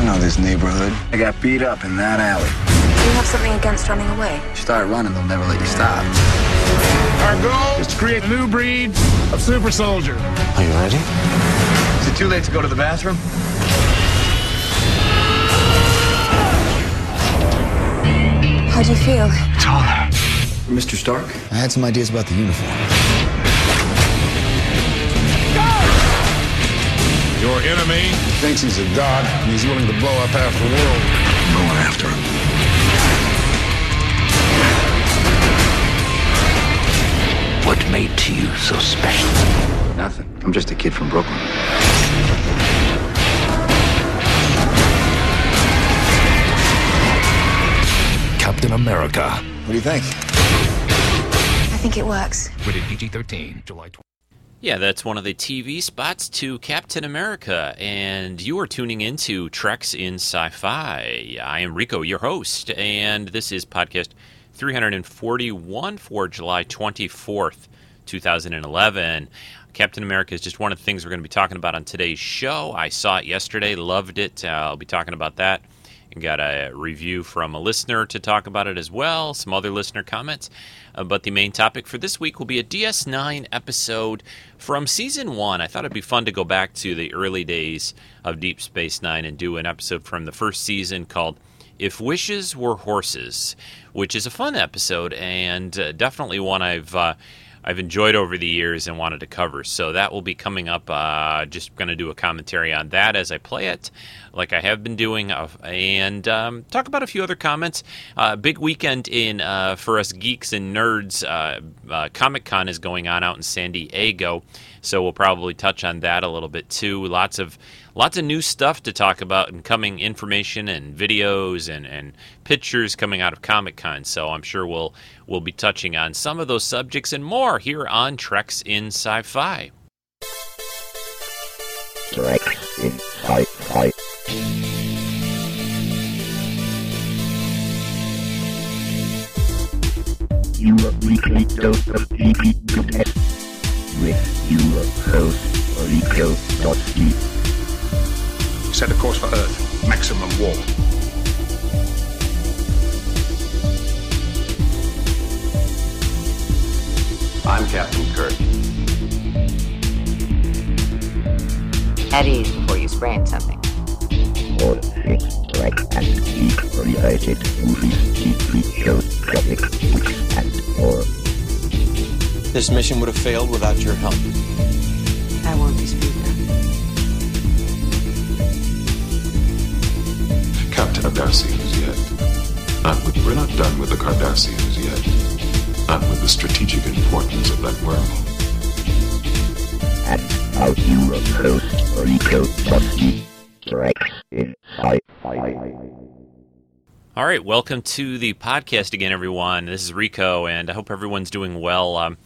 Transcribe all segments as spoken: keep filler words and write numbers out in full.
I know this neighborhood. I got beat up in that alley. Do you have something against running away? You start running, they'll never let you stop. Our goal is to create a new breed of super soldier. Are you ready? Is it too late to go to the bathroom? How do you feel? It's all right. Mister Stark, I had some ideas about the uniform. Go! Your enemy thinks he's a god, and he's willing to blow up half the world. I'm going after him. What made you so special? Nothing. I'm just a kid from Brooklyn. Captain America. What do you think? I think it works. Rated P G thirteen, July twentieth. Yeah, that's one of the T V spots to Captain America, and you are tuning into Treks in Sci-Fi. I am Rico, your host, and this is podcast three forty-one for July twenty-fourth, twenty eleven. Captain America is just one of the things we're going to be talking about on today's show. I saw it yesterday, loved it. Uh, I'll be talking about that. And got a review from a listener to talk about it as well, some other listener comments. Uh, but the main topic for this week will be a D S nine episode from Season one. I thought it'd be fun to go back to the early days of Deep Space Nine and do an episode from the first season called If Wishes Were Horses, which is a fun episode and uh, definitely one I've uh, I've enjoyed over the years and wanted to cover. So that will be coming up. Uh, just going to do a commentary on that as I play it, like I have been doing, uh, and um, talk about a few other comments. Uh, big weekend in uh, for us geeks and nerds. Uh, uh, Comic-Con is going on out in San Diego, so we'll probably touch on that a little bit too. Lots of lots of new stuff to talk about, and coming information and videos and, and pictures coming out of Comic-Con. So I'm sure we'll we'll be touching on some of those subjects and more here on Treks in Sci-Fi. Treks in Sci-Fi. Your weekly dose of geeky goodness with your host, Rico. Set a course for Earth, maximum warp. I'm Captain Kirk. At ease before you sprain something. All six Trek and Geek-related movies, T V shows, comics, books, and more. This mission would have failed without your help. I won't dispute that. Captain Cardassians yet. Not with, we're not done with the Cardassians yet. Not with the strategic importance of that world. And our hero host, Rico Tosky, Treks in Sci-Fi. All right, welcome to the podcast again, everyone. This is Rico, and I hope everyone's doing well. Um,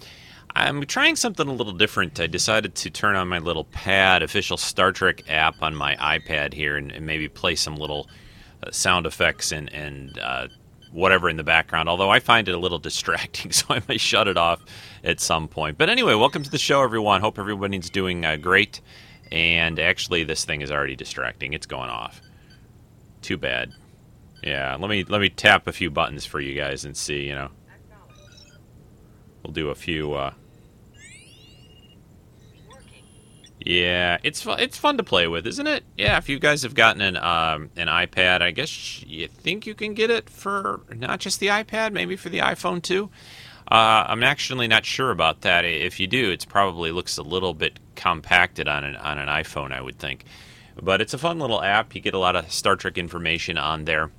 I'm trying something a little different. I decided to turn on my little pad, official Star Trek app on my iPad here, and, and maybe play some little uh, sound effects and, and uh, whatever in the background, although I find it a little distracting, so I may shut it off at some point. But anyway, welcome to the show, everyone. Hope everybody's doing uh, great. And actually, this thing is already distracting. It's going off. Too bad. Yeah, let me let me tap a few buttons for you guys and see, you know. We'll do a few. Uh... Yeah, it's fun. It's fun to play with, isn't it? Yeah, if you guys have gotten an um, an iPad, I guess you think you can get it for not just the iPad, maybe for the iPhone too. Uh, I'm actually not sure about that. If you do, it probably looks a little bit compacted on an on an iPhone, I would think. But it's a fun little app. You get a lot of Star Trek information on there.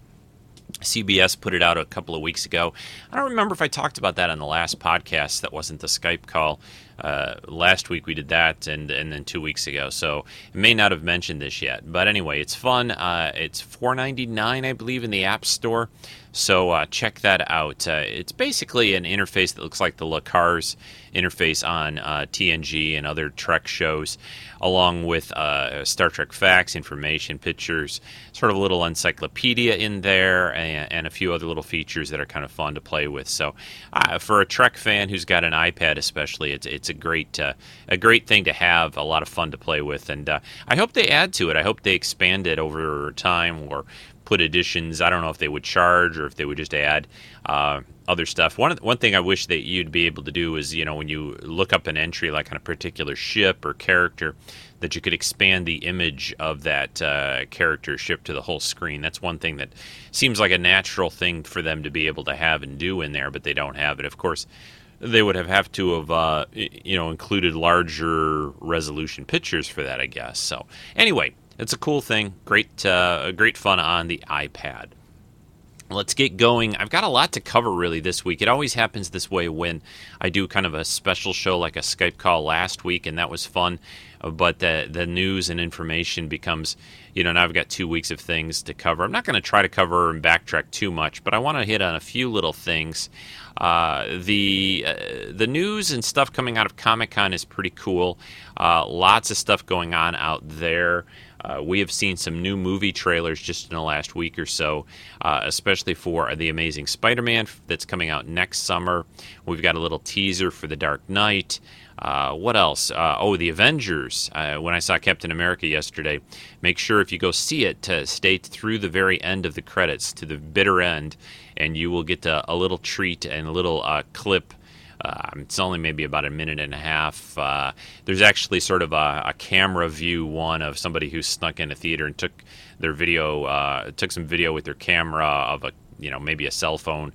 C B S put it out a couple of weeks ago. I don't remember if I talked about that on the last podcast. That wasn't the Skype call. Uh, last week we did that, and, and then two weeks ago. So I may not have mentioned this yet. But anyway, it's fun. Uh, it's four ninety-nine, I believe, in the App Store. So uh, check that out. Uh, it's basically an interface that looks like the Lacars interface on uh, T N G and other Trek shows, along with uh, Star Trek facts, information, pictures, sort of a little encyclopedia in there, and, and a few other little features that are kind of fun to play with. So uh, for a Trek fan who's got an iPad especially, it's, it's it's a great uh, a great thing to have, a lot of fun to play with, and uh, I hope they add to it. I hope they expand it over time or put additions. I don't know if they would charge or if they would just add uh, other stuff. One one thing I wish that you'd be able to do is, you know, when you look up an entry like on a particular ship or character, that you could expand the image of that uh, character ship to the whole screen. That's one thing that seems like a natural thing for them to be able to have and do in there, but they don't have it. Of course, they would have, have to have, uh, you know, included larger resolution pictures for that, I guess. So anyway, it's a cool thing. Great, uh, great fun on the iPad. Let's get going. I've got a lot to cover really this week. It always happens this way when I do kind of a special show like a Skype call last week, and that was fun. But the, the news and information becomes, you know, now I've got two weeks of things to cover. I'm not going to try to cover and backtrack too much, but I want to hit on a few little things. Uh, the uh, the news and stuff coming out of Comic-Con is pretty cool. Uh, lots of stuff going on out there. Uh, we have seen some new movie trailers just in the last week or so, uh, especially for The Amazing Spider-Man that's coming out next summer. We've got a little teaser for The Dark Knight. Uh, what else? Uh, oh, The Avengers. Uh, when I saw Captain America yesterday, make sure if you go see it to stay through the very end of the credits, to the bitter end, and you will get a, a little treat and a little uh, clip. Uh, it's only maybe about a minute and a half. Uh, there's actually sort of a, a camera view one of somebody who snuck in a theater and took their video, uh, took some video with their camera of a, you know, maybe a cell phone.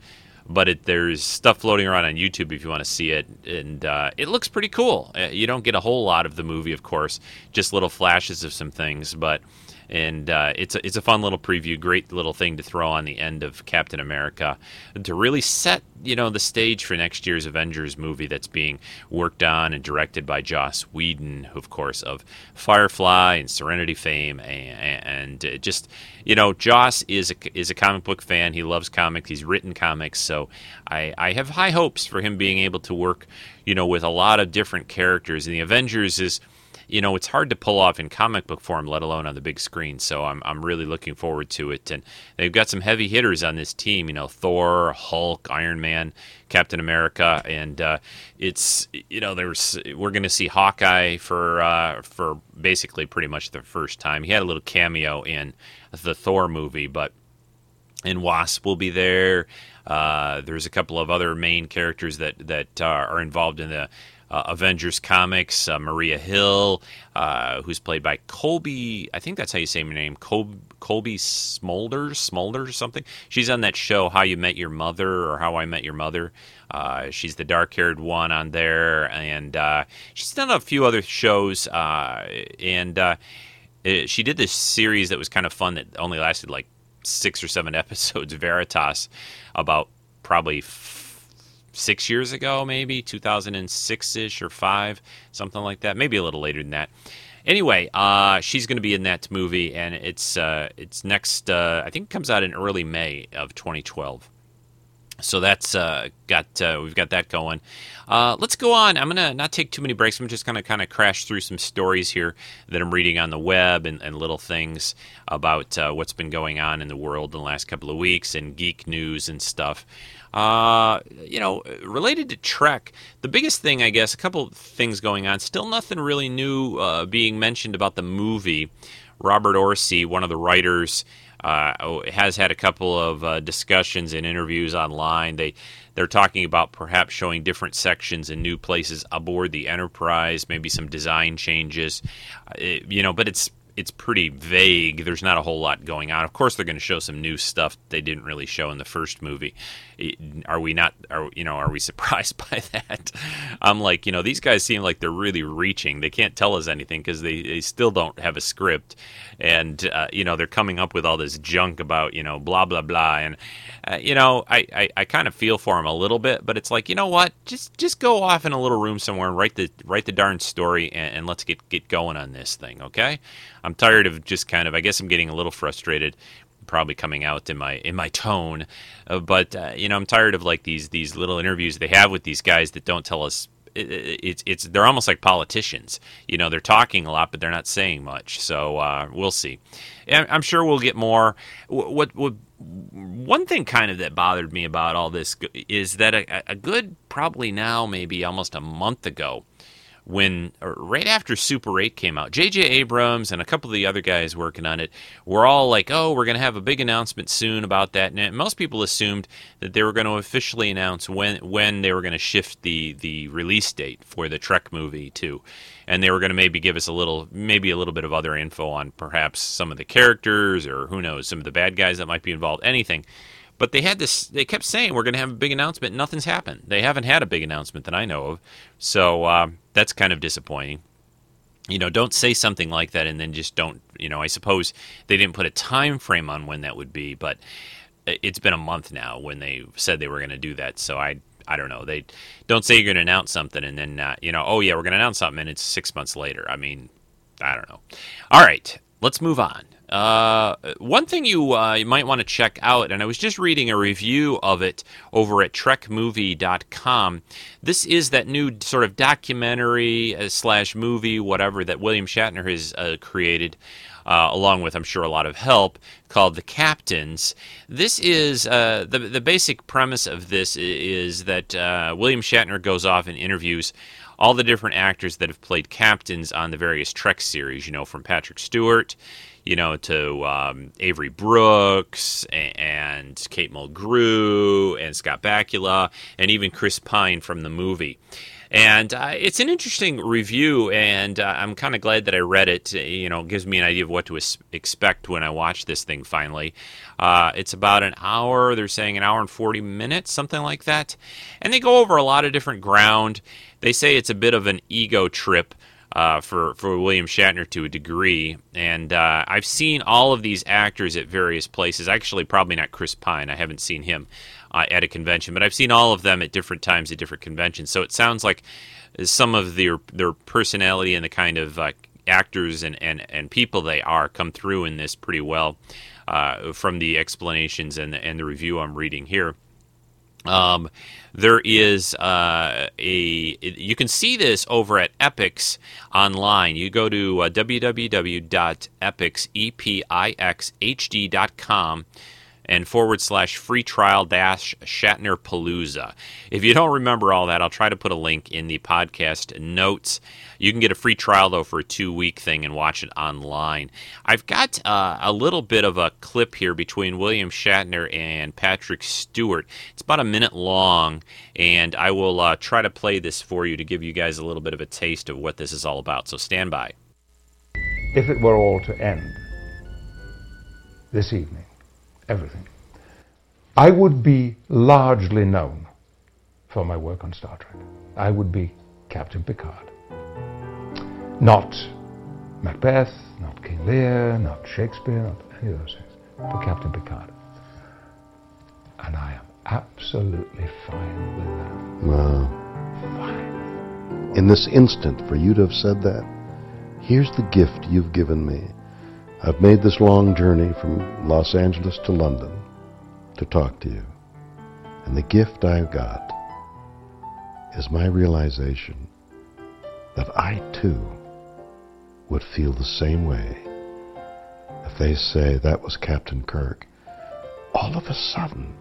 But it, there's stuff floating around on YouTube if you want to see it, and uh, it looks pretty cool. You don't get a whole lot of the movie, of course, just little flashes of some things, but and uh, it's a, it's a fun little preview, great little thing to throw on the end of Captain America to really set, you know, the stage for next year's Avengers movie that's being worked on and directed by Joss Whedon, of course, of Firefly and Serenity fame, and, and just, you know, Joss is a, is a comic book fan. He loves comics. He's written comics, so I, I have high hopes for him being able to work, you know, with a lot of different characters, and the Avengers is, you know, it's hard to pull off in comic book form, let alone on the big screen. So I'm I'm really looking forward to it. And they've got some heavy hitters on this team. You know, Thor, Hulk, Iron Man, Captain America, and uh, it's, you know, there's we're going to see Hawkeye for uh, for basically pretty much the first time. He had a little cameo in the Thor movie, but and Wasp will be there. Uh, there's a couple of other main characters that that uh, are involved in the Uh, Avengers comics, uh, Maria Hill, uh, who's played by Cobie, I think that's how you say her name, Cobie Smulders, Smulders or something. She's on that show, How You Met Your Mother, or How I Met Your Mother. Uh, she's the dark-haired one on there, and uh, she's done a few other shows, uh, and uh, it, she did this series that was kind of fun that only lasted like six or seven episodes, Veritas, about probably six years ago, maybe two thousand six-ish or five, something like that, maybe a little later than that. Anyway, uh, she's going to be in that movie, and it's uh, it's next, uh, I think it comes out in early May of twenty twelve. So that's uh, got uh, we've got that going. Uh, let's go on. I'm gonna not take too many breaks. I'm just gonna kind of crash through some stories here that I'm reading on the web and, and little things about uh, what's been going on in the world in the last couple of weeks and geek news and stuff. Uh, you know, related to Trek, the biggest thing, I guess, a couple things going on. Still nothing really new uh, being mentioned about the movie. Robert Orci, one of the writers, Uh, has had a couple of uh, discussions and interviews online. They, they're talking about perhaps showing different sections and new places aboard the Enterprise, maybe some design changes, uh, it, you know, but it's it's pretty vague. There's not a whole lot going on. Of course, they're going to show some new stuff they didn't really show in the first movie. Are we not, are, you know, are we surprised by that? I'm like, you know, these guys seem like they're really reaching. They can't tell us anything because they, they still don't have a script. And, uh, you know, they're coming up with all this junk about, you know, blah, blah, blah. And, uh, you know, I, I, I kind of feel for them a little bit, but it's like, you know what, just just go off in a little room somewhere and write the write the darn story and, and let's get, get going on this thing, okay? I'm tired of just kind of, I guess I'm getting a little frustrated, probably coming out in my in my tone, uh, but uh, you know, I'm tired of like these these little interviews they have with these guys that don't tell us. It, it, it's it's they're almost like politicians, you know, they're talking a lot but they're not saying much. So uh, we'll see. I'm sure we'll get more. What, what one thing kind of that bothered me about all this is that a, a good probably now maybe almost a month ago, when right after Super eight came out, J J Abrams and a couple of the other guys working on it were all like, oh, we're going to have a big announcement soon about that. And most people assumed that they were going to officially announce when when they were going to shift the, the release date for the Trek movie too. And they were going to maybe give us a little, maybe a little bit of other info on perhaps some of the characters or who knows, some of the bad guys that might be involved, anything. But they had this, they kept saying, we're going to have a big announcement, and nothing's happened. They haven't had a big announcement that I know of. So uh, that's kind of disappointing. You know, don't say something like that and then just don't, you know, I suppose they didn't put a time frame on when that would be, but it's been a month now when they said they were going to do that. So I I don't know. They don't say you're going to announce something and then, uh, you know, oh yeah, we're going to announce something and it's six months later. I mean, I don't know. All right, let's move on. Uh, one thing you, uh, you might want to check out, and I was just reading a review of it over at trek movie dot com. This is that new sort of documentary uh, slash movie, whatever, that William Shatner has uh, created, uh, along with, I'm sure, a lot of help, called The Captains. This is, uh, the, the basic premise of this is that uh, William Shatner goes off and interviews all the different actors that have played captains on the various Trek series, you know, from Patrick Stewart, you know, to um, Avery Brooks and, and Kate Mulgrew and Scott Bakula and even Chris Pine from the movie. And uh, it's an interesting review, and uh, I'm kind of glad that I read it. You know, it gives me an idea of what to es- expect when I watch this thing finally. Uh, it's about an hour. They're saying an hour and forty minutes, something like that. And they go over a lot of different ground. They say it's a bit of an ego trip Uh, for, for William Shatner to a degree, and uh, I've seen all of these actors at various places. Actually, probably not Chris Pine. I haven't seen him uh, at a convention, but I've seen all of them at different times at different conventions. So it sounds like some of their their personality and the kind of uh, actors and, and, and people they are come through in this pretty well uh, from the explanations and the, and the review I'm reading here. Um, there is uh, a, you can see this over at Epix online. You go to uh, w w w dot epix h d dot com and forward slash free trial dash Shatnerpalooza. If you don't remember all that, I'll try to put a link in the podcast notes. You can get a free trial, though, for a two-week thing and watch it online. I've got uh, a little bit of a clip here between William Shatner and Patrick Stewart. It's about a minute long, and I will uh, try to play this for you to give you guys a little bit of a taste of what this is all about, so stand by. If it were all to end this evening, everything, I would be largely known for my work on Star Trek. I would be Captain Picard. Not Macbeth, not King Lear, not Shakespeare, not any of those things, but Captain Picard. And I am absolutely fine with that. Wow. Fine. In this instant, for you to have said that, here's the gift you've given me. I've made this long journey from Los Angeles to London to talk to you. And the gift I've got is my realization that I, too, would feel the same way if they say that was Captain Kirk. All of a sudden,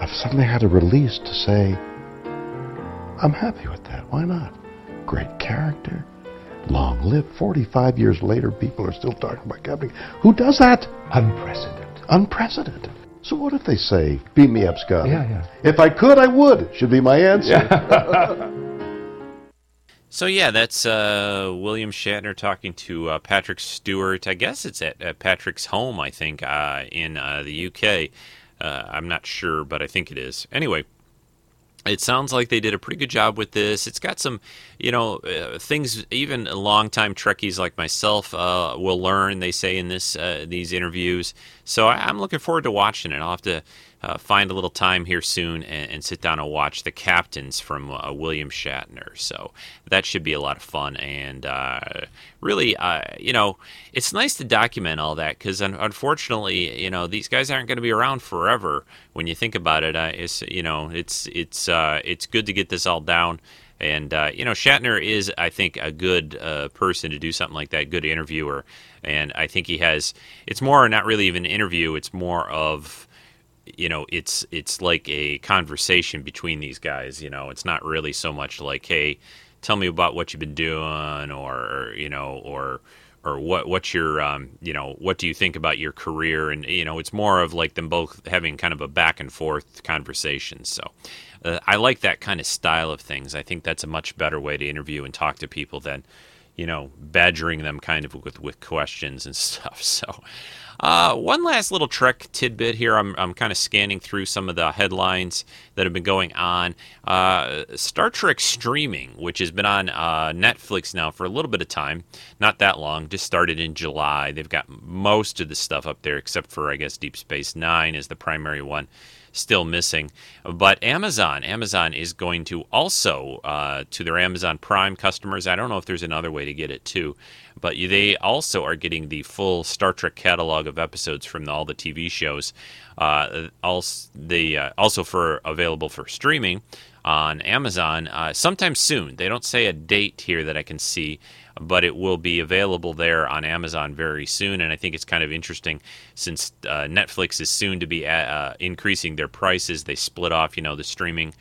I've suddenly had a release to say, I'm happy with that. Why not? Great character. Long live. forty-five years later, people are still talking about Captain. Who does that? Unprecedented. Unprecedented. So what if they say, beat me up, Scott? Yeah, yeah. If I could, I would. Should be my answer. Yeah. So yeah, that's uh, William Shatner talking to uh, Patrick Stewart. I guess it's at, at Patrick's home, I think, uh, in uh, the U K. Uh, I'm not sure, but I think it is. Anyway. It sounds like they did a pretty good job with this. It's got some, you know, uh, things even longtime Trekkies like myself uh, will learn, they say, in this uh, these interviews. So I, I'm looking forward to watching it. I'll have to uh, find a little time here soon and, and sit down and watch The Captains from uh, William Shatner. So that should be a lot of fun. And uh, really, uh, you know, it's nice to document all that because, un- unfortunately, you know, these guys aren't going to be around forever. When you think about it, uh, it's, you know, it's it's uh, it's good to get this all down. And, uh, you know, Shatner is, I think, a good uh, person to do something like that, good interviewer. And I think he has, it's more not really even an interview, it's more of, you know, it's it's like a conversation between these guys, you know. It's not really so much like, hey, tell me about what you've been doing, or, you know, or or what what's your, um, you know, what do you think about your career? And, you know, it's more of like them both having kind of a back and forth conversation. So uh, I like that kind of style of things. I think that's a much better way to interview and talk to people than, you know, badgering them kind of with, with questions and stuff. So uh, one last little Trek tidbit here. I'm I'm kind of scanning through some of the headlines that have been going on. Uh, Star Trek streaming, which has been on uh, Netflix now for a little bit of time, not that long, just started in July. They've got most of the stuff up there except for, I guess, Deep Space Nine is the primary one still missing. But Amazon, Amazon is going to also, uh, to their Amazon Prime customers, I don't know if there's another way to get it too, but they also are getting the full Star Trek catalog of episodes from all the T V shows, uh, also, the, uh, also for available for streaming on Amazon uh, sometime soon. They don't say a date here that I can see, but it will be available there on Amazon very soon. And I think it's kind of interesting since uh, Netflix is soon to be uh, increasing their prices. They split off, you know, the streaming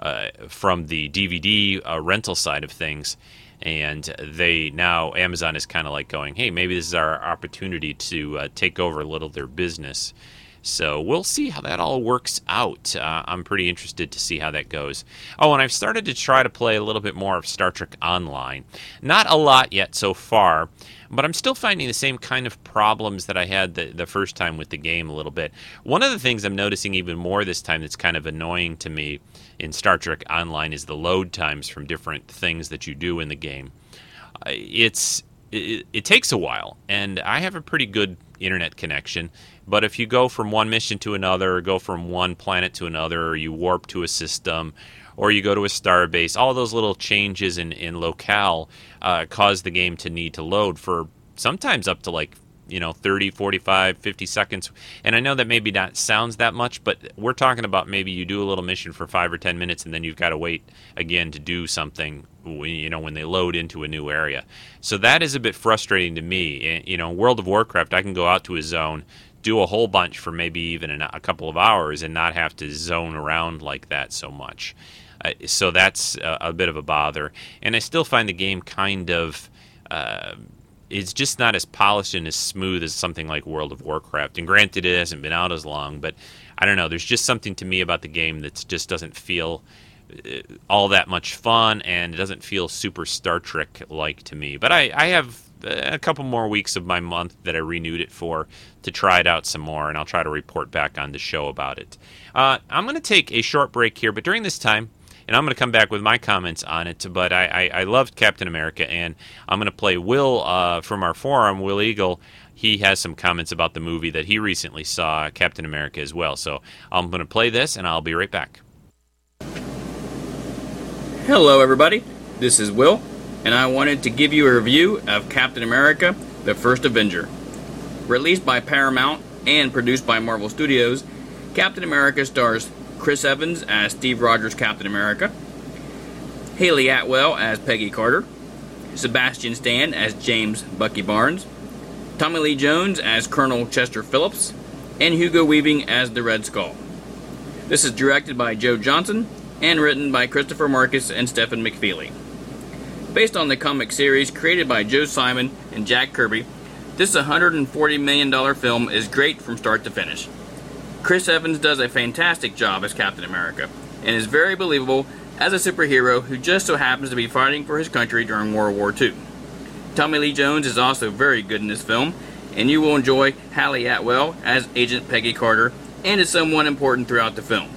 uh, from the D V D uh, rental side of things. And they now Amazon is kind of like going, hey, maybe this is our opportunity to uh, take over a little of their business. So we'll see how that all works out. Uh, I'm pretty interested to see how that goes. Oh, and I've started to try to play a little bit more of Star Trek Online. Not a lot yet so far, but I'm still finding the same kind of problems that I had the, the first time with the game a little bit. One of the things I'm noticing even more this time that's kind of annoying to me in Star Trek Online is the load times from different things that you do in the game. Uh, it's it, it takes a while, and I have a pretty good internet connection. But if you go from one mission to another, or go from one planet to another, or you warp to a system, or you go to a star base, all those little changes in, in locale uh, cause the game to need to load for sometimes up to like, you know, thirty, forty-five, fifty seconds. And I know that maybe not sounds that much, but we're talking about maybe you do a little mission for five or ten minutes, and then you've got to wait again to do something, you know, when they load into a new area. So that is a bit frustrating to me. You know, World of Warcraft, I can go out to a zone, do a whole bunch for maybe even an, a couple of hours and not have to zone around like that so much. Uh, so that's a, a bit of a bother. And I still find the game kind of, uh, it's just not as polished and as smooth as something like World of Warcraft. And granted, it hasn't been out as long, but I don't know. There's just something to me about the game that just doesn't feel all that much fun, and it doesn't feel super Star Trek-like to me. But I, I have a couple more weeks of my month that I renewed it for to try it out some more, and I'll try to report back on the show about it. Uh, I'm going to take a short break here, but during this time, and I'm going to come back with my comments on it, but I, I, I loved Captain America, and I'm going to play Will uh, from our forum, Will Eagle. He has some comments about the movie that he recently saw, Captain America, as well. So I'm going to play this, and I'll be right back. Hello, everybody. This is Will, and I wanted to give you a review of Captain America, The First Avenger. Released by Paramount and produced by Marvel Studios, Captain America stars Chris Evans as Steve Rogers Captain America, Haley Atwell as Peggy Carter, Sebastian Stan as James Bucky Barnes, Tommy Lee Jones as Colonel Chester Phillips, and Hugo Weaving as the Red Skull. This is directed by Joe Johnson and written by Christopher Marcus and Stephen McFeely. Based on the comic series created by Joe Simon and Jack Kirby, this one hundred forty million dollars film is great from start to finish. Chris Evans does a fantastic job as Captain America and is very believable as a superhero who just so happens to be fighting for his country during World War Two. Tommy Lee Jones is also very good in this film, and you will enjoy Haley Atwell as Agent Peggy Carter and is somewhat important throughout the film.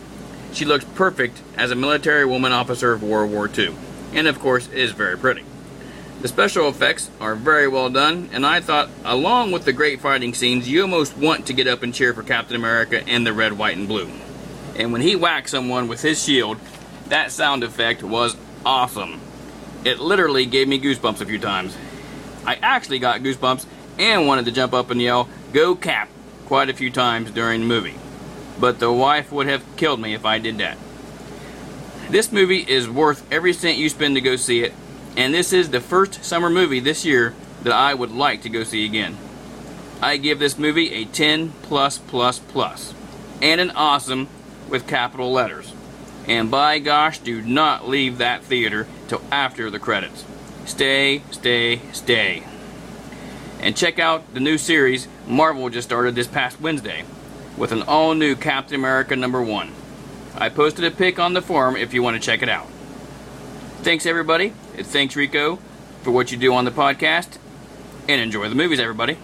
She looks perfect as a military woman officer of World War Two. And of course is very pretty. The special effects are very well done, and I thought along with the great fighting scenes, you almost want to get up and cheer for Captain America and the red, white, and blue. And when he whacked someone with his shield, that sound effect was awesome. It literally gave me goosebumps a few times. I actually got goosebumps and wanted to jump up and yell, "Go Cap," quite a few times during the movie. But the wife would have killed me if I did that. This movie is worth every cent you spend to go see it, and this is the first summer movie this year that I would like to go see again. I give this movie a ten plus plus plus, and an awesome with capital letters. And by gosh, do not leave that theater till after the credits. Stay, stay, stay. And check out the new series Marvel just started this past Wednesday with an all-new Captain America number one. I posted a pic on the forum if you want to check it out. Thanks everybody, and thanks Rico for what you do on the podcast, and enjoy the movies everybody.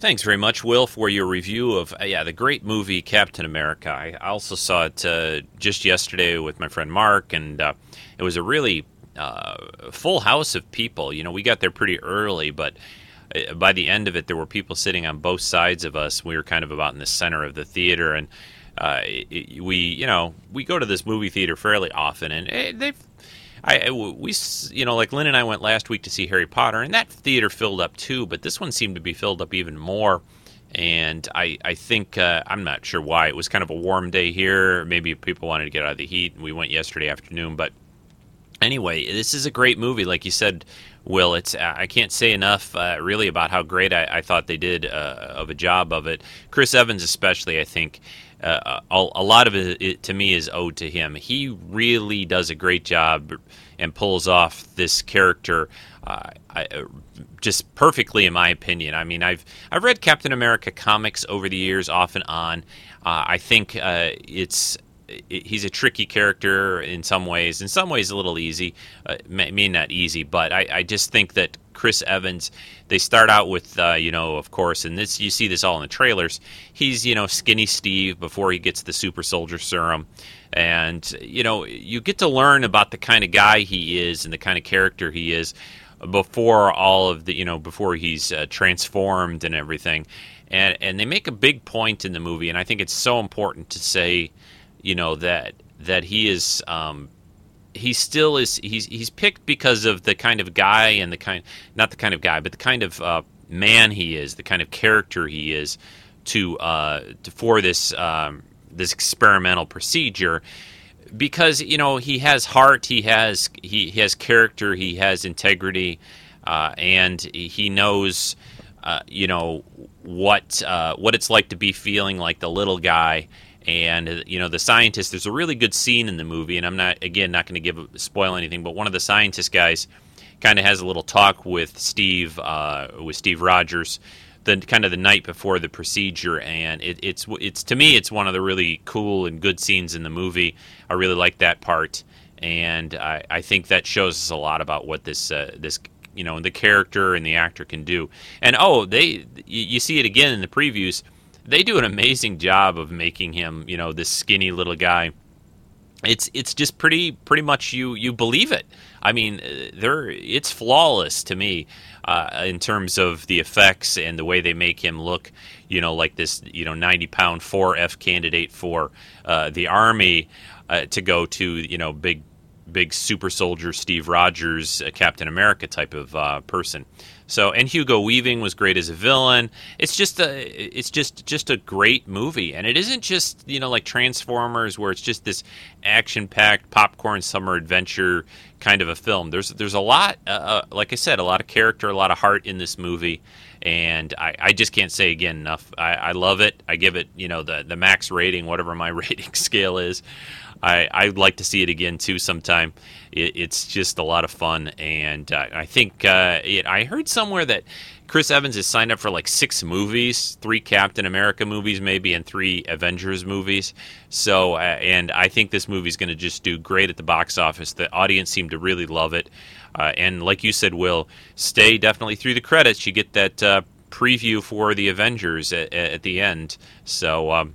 Thanks very much, Will, for your review of uh, yeah the great movie Captain America. I also saw it uh, just yesterday with my friend Mark, and uh, it was a really uh, full house of people. You know, we got there pretty early, but by the end of it, there were people sitting on both sides of us. We were kind of about in the center of the theater, and uh, it, we, you know, we go to this movie theater fairly often, and they've. I, we, you know, like Lynn and I went last week to see Harry Potter, and that theater filled up too, but this one seemed to be filled up even more, and I, I think, uh, I'm not sure why, it was kind of a warm day here, maybe people wanted to get out of the heat, and we went yesterday afternoon, but anyway, this is a great movie, like you said, Will. It's, I can't say enough, uh, really, about how great I, I thought they did uh, of a job of it. Chris Evans especially, I think. Uh, a, a lot of it, it, to me, is owed to him. He really does a great job and pulls off this character uh, I, uh, just perfectly, in my opinion. I mean, I've I've read Captain America comics over the years, off and on. Uh, I think uh, it's it, he's a tricky character in some ways. In some ways, a little easy. Uh, I mean, not easy, but I, I just think that Chris Evans, they start out with, uh, you know, of course, and this you see this all in the trailers, he's, you know, Skinny Steve before he gets the super soldier serum. And, you know, you get to learn about the kind of guy he is and the kind of character he is before all of the, you know, before he's uh, transformed and everything. And, and they make a big point in the movie, and I think it's so important to say, you know, that that he is... Um, He still is. He's he's picked because of the kind of guy and the kind, not the kind of guy, but the kind of uh, man he is, the kind of character he is, to, uh, to for this um, this experimental procedure, because you know he has heart, he has he, he has character, he has integrity, uh, and he knows, uh, you know what uh, what it's like to be feeling like the little guy. And, you know, the scientist, there's a really good scene in the movie, and I'm not, again, not going to give spoil anything, but one of the scientist guys kind of has a little talk with Steve, uh, with Steve Rogers, the, kind of the night before the procedure, and it, it's, it's to me, it's one of the really cool and good scenes in the movie. I really like that part, and I, I think that shows us a lot about what this, uh, this you know, the character and the actor can do. And, oh, they you see it again in the previews. They do an amazing job of making him, you know, this skinny little guy. It's it's just pretty pretty much you you believe it. I mean, they're it's flawless to me uh, in terms of the effects and the way they make him look, you know, like this, you know, ninety pound four F candidate for uh, the army uh, to go to, you know, big big super soldier Steve Rogers, uh, Captain America type of uh, person. So, and Hugo Weaving was great as a villain. It's just a, it's just just a great movie, and it isn't just you know like Transformers where it's just this action-packed popcorn summer adventure kind of a film. There's there's a lot, uh, like I said, a lot of character, a lot of heart in this movie, and I, I just can't say again enough. I, I love it. I give it you know the the max rating, whatever my rating scale is. I, I'd like to see it again, too, sometime. It, it's just a lot of fun, and uh, I think uh, it, I heard somewhere that Chris Evans has signed up for, like, six movies, three Captain America movies maybe, and three Avengers movies. So, uh, and I think this movie's going to just do great at the box office. The audience seemed to really love it, uh, and like you said, Will, stay definitely through the credits. You get that uh, preview for the Avengers at, at the end, so... Um,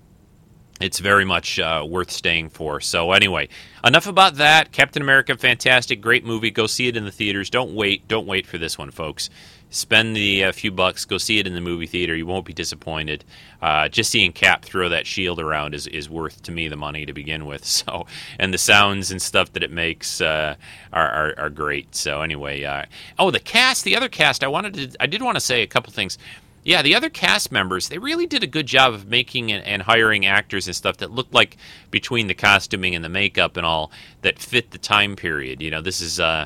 It's very much uh, worth staying for. So anyway, enough about that. Captain America, fantastic, great movie. Go see it in the theaters. Don't wait. Don't wait for this one, folks. Spend the uh, few bucks. Go see it in the movie theater. You won't be disappointed. Uh, just seeing Cap throw that shield around is, is worth, to me, the money to begin with. So, and the sounds and stuff that it makes uh, are, are are great. So anyway, uh, oh, the cast, the other cast. I wanted to. I did want to say a couple things. Yeah, the other cast members, they really did a good job of making and, and hiring actors and stuff that looked like, between the costuming and the makeup and all, that fit the time period. You know, this is, uh,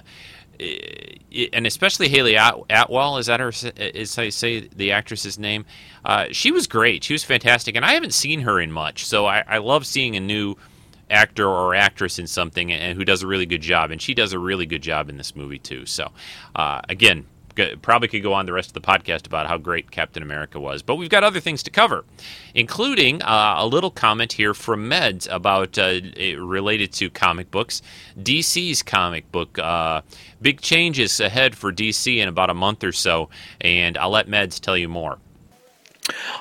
and especially Haley Atwell, is that her, is how you say the actress's name? Uh, she was great. She was fantastic. And I haven't seen her in much, so I, I love seeing a new actor or actress in something and who does a really good job, and she does a really good job in this movie too. So uh, again, probably could go on the rest of the podcast about how great Captain America was, but we've got other things to cover, including uh, a little comment here from Metz about uh, related to comic books. D C's comic book, uh, big changes ahead for D C in about a month or so, and I'll let Metz tell you more.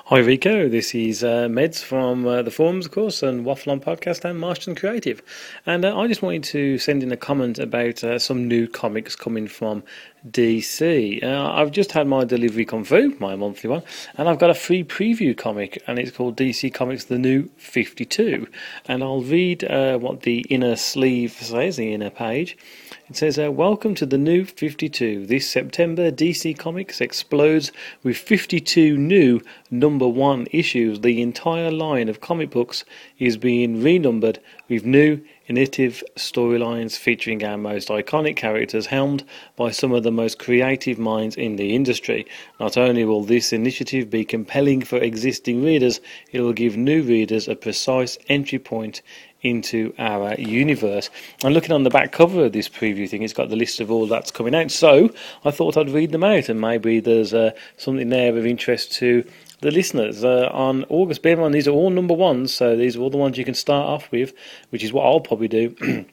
Hi Rico, this is uh, Metz from uh, the forums, of course, and Waffle On Podcast and Marston Creative, and uh, I just wanted to send in a comment about uh, some new comics coming from D C. Uh, I've just had my delivery confirmed, my monthly one, and I've got a free preview comic, and it's called D C Comics The New fifty-two, and I'll read uh, what the inner sleeve says, the inner page. It says, uh, welcome to the new fifty-two. This September, D C Comics explodes with fifty-two new number one issues. The entire line of comic books is being renumbered with new innovative storylines featuring our most iconic characters helmed by some of the most creative minds in the industry. Not only will this initiative be compelling for existing readers, it will give new readers a precise entry point into our universe. And looking on the back cover of this preview thing, it's got the list of all that's coming out, so I thought I'd read them out, and maybe there's uh, something there of interest to the listeners. Uh, on August, bear in mind these are all number ones, so these are all the ones you can start off with, which is what I'll probably do.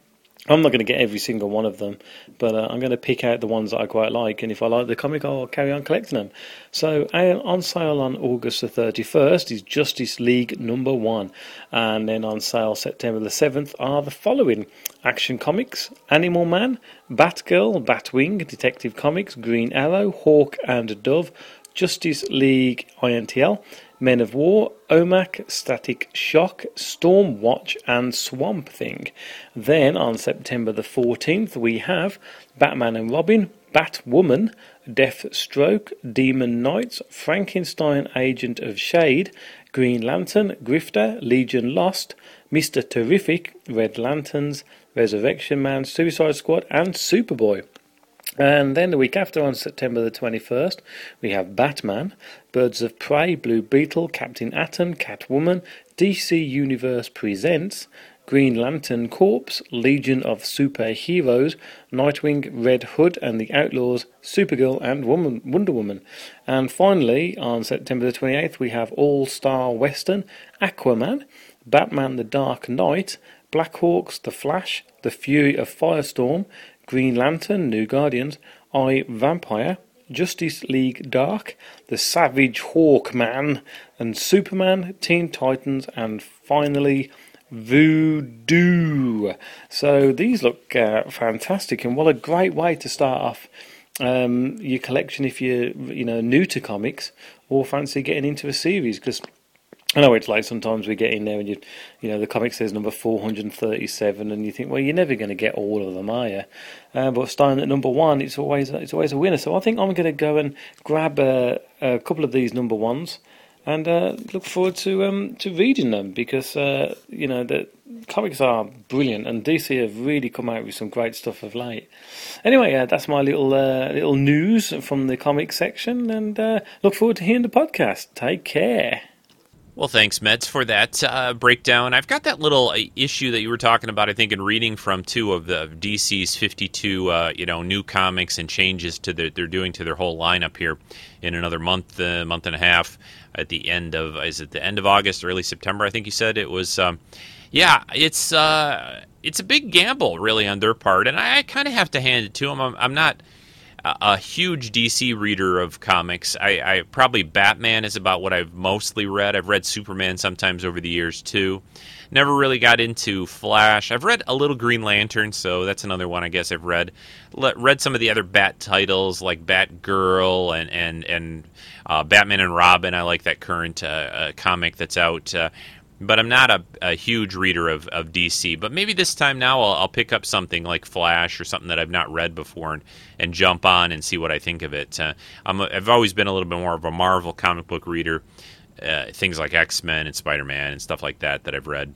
I'm not going to get every single one of them, but uh, I'm going to pick out the ones that I quite like, and if I like the comic, I'll carry on collecting them. So on sale on August the thirty-first is Justice League number one, and then on sale September the seventh are the following: Action Comics, Animal Man, Batgirl, Batwing, Detective Comics, Green Arrow, Hawk and Dove, Justice League I N T L, Men of War, O M A C, Static Shock, Stormwatch and Swamp Thing. Then on September the fourteenth we have Batman and Robin, Batwoman, Deathstroke, Demon Knights, Frankenstein Agent of Shade, Green Lantern, Grifter, Legion Lost, Mister Terrific, Red Lanterns, Resurrection Man, Suicide Squad and Superboy. And then the week after, on September the twenty-first, we have Batman, Birds of Prey, Blue Beetle, Captain Atom, Catwoman, D C Universe Presents, Green Lantern Corps, Legion of Superheroes, Nightwing, Red Hood and the Outlaws, Supergirl and Woman, Wonder Woman. And finally, on September the twenty-eighth, we have All-Star Western, Aquaman, Batman the Dark Knight, Blackhawks, The Flash, The Fury of Firestorm, Green Lantern, New Guardians, I, Vampire, Justice League Dark, The Savage Hawkman, and Superman, Teen Titans, and finally Voodoo. So these look uh, fantastic, and what a great way to start off um, your collection if you're you know new to comics or fancy getting into a series, because I know it's like sometimes we get in there and you, you know, the comic says number four hundred thirty-seven, and you think, well, you're never going to get all of them, are you? Uh, but starting at number one, it's always it's always a winner. So I think I'm going to go and grab a, a couple of these number ones, and uh, look forward to um, to reading them, because uh, you know the comics are brilliant, and D C have really come out with some great stuff of late. Anyway, uh, that's my little uh, little news from the comic section, and uh, look forward to hearing the podcast. Take care. Well, thanks, Metz, for that uh, breakdown. I've got that little uh, issue that you were talking about, I think, and reading from, too, of the of D C's fifty-two, uh, you know, new comics and changes to the, they're doing to their whole lineup here in another month, uh, month and a half. At the end of, is it the end of August, early September, I think you said? It was, um, yeah, it's uh, it's a big gamble, really, on their part, and I, I kind of have to hand it to them. I'm, I'm not a huge D C reader of comics. I, I probably Batman is about what I've mostly read. I've read Superman sometimes over the years too. Never really got into Flash. I've read a little Green Lantern, so that's another one I guess I've read. Let, read some of the other Bat titles like Batgirl and and and uh, Batman and Robin. I like that current uh, uh, comic that's out. Uh, But I'm not a, a huge reader of, of D C. But maybe this time now I'll, I'll pick up something like Flash or something that I've not read before and, and jump on and see what I think of it. Uh, I'm a, I've always been a little bit more of a Marvel comic book reader. Uh, things like X-Men and Spider-Man and stuff like that that I've read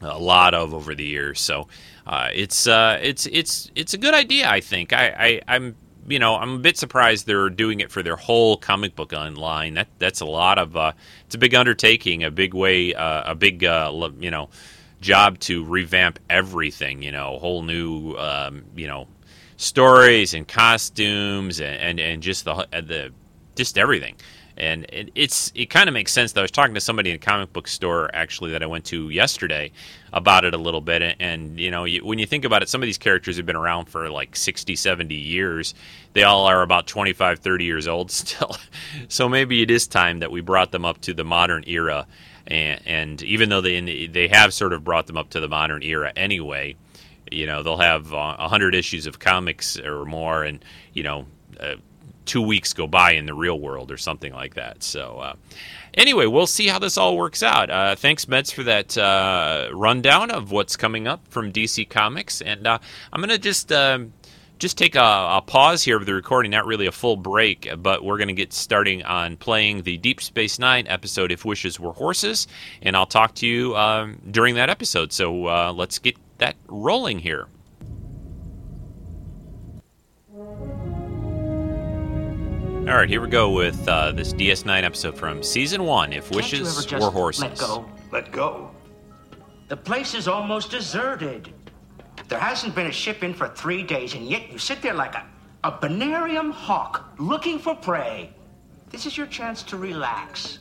a lot of over the years. So uh, it's uh, it's it's it's a good idea, I think. I, I I'm you know I'm a bit surprised they're doing it for their whole comic book online. That that's a lot of. Uh, It's a big undertaking, a big way, uh, a big, uh, you know, job to revamp everything, you know, whole new, um, you know, stories and costumes and, and, and just the the just everything. And it, it's it kind of makes sense, though. I was talking to somebody in a comic book store, actually, that I went to yesterday about it a little bit. And, and you know, you, when you think about it, some of these characters have been around for like sixty, seventy years. They all are about twenty-five, thirty years old still. So maybe it is time that we brought them up to the modern era. And, and even though they they have sort of brought them up to the modern era anyway, you know, they'll have uh, one hundred issues of comics or more, and, you know, uh, two weeks go by in the real world or something like that. So uh, anyway, we'll see how this all works out. Uh, thanks, Metz, for that uh, rundown of what's coming up from D C Comics. And uh, I'm going to just uh, just take a, a pause here of the recording, not really a full break, but we're going to get starting on playing the Deep Space Nine episode, If Wishes Were Horses, and I'll talk to you um, during that episode. So uh, let's get that rolling here. All right, here we go with uh, this D S nine episode from Season one, If Wishes Were Horses. Let go. Let go? The place is almost deserted. There hasn't been a ship in for three days, and yet you sit there like a, a Bonarium hawk looking for prey. This is your chance to relax.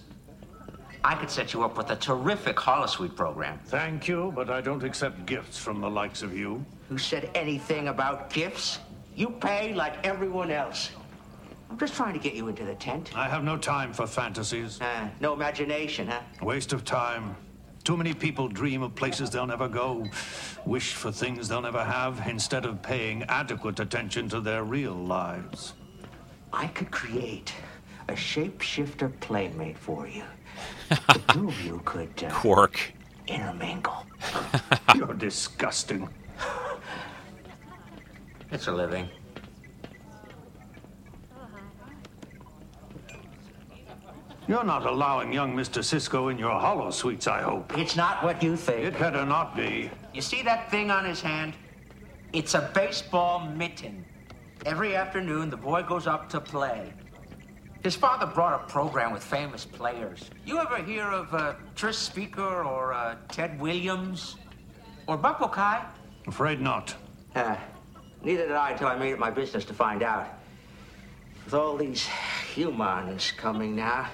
I could set you up with a terrific holosuite program. Thank you, but I don't accept gifts from the likes of you. Who said anything about gifts? You pay like everyone else. I'm just trying to get you into the tent. I have no time for fantasies. Uh, no imagination, huh? Waste of time. Too many people dream of places they'll never go, wish for things they'll never have, instead of paying adequate attention to their real lives. I could create a shapeshifter playmate for you. The two of you could... Uh, Quark. Intermingle. You're disgusting. It's a living. You're not allowing young Mister Cisco in your hollow suites, I hope. It's not what you think. It better not be. You see that thing on his hand? It's a baseball mitten. Every afternoon, the boy goes up to play. His father brought a program with famous players. You ever hear of uh, Tris Speaker or uh, Ted Williams or Buck O'Kai? Afraid not. Uh, neither did I until I made it my business to find out. With all these humans coming now...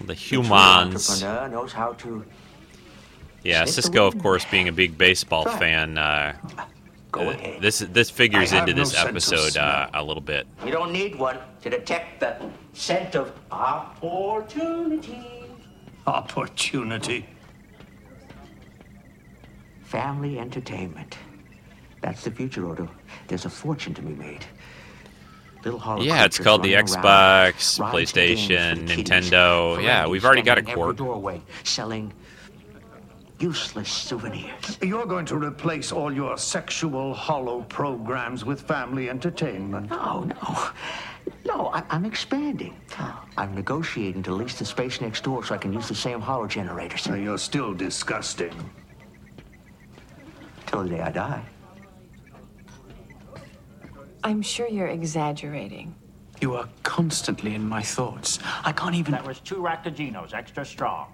Well, the humans. Knows how to yeah, Cisco, of course, being a big baseball fan, uh, Go ahead. Uh, this this figures into no this episode uh, a little bit. You don't need one to detect the scent of opportunity. Opportunity. Family entertainment. That's the future, Odo. There's a fortune to be made. Yeah, it's called the Xbox, around, PlayStation, the Nintendo. Kiddies, yeah, we've already got a Quark. Doorway, selling useless souvenirs. You're going to replace all your sexual hollow programs with family entertainment. No, no. No, I, I'm expanding. I'm negotiating to lease the space next door so I can use the same hollow generators. Now you're still disgusting. Till the day I die. I'm sure you're exaggerating. You are constantly in my thoughts. I can't even... That was two Racaginos, extra strong.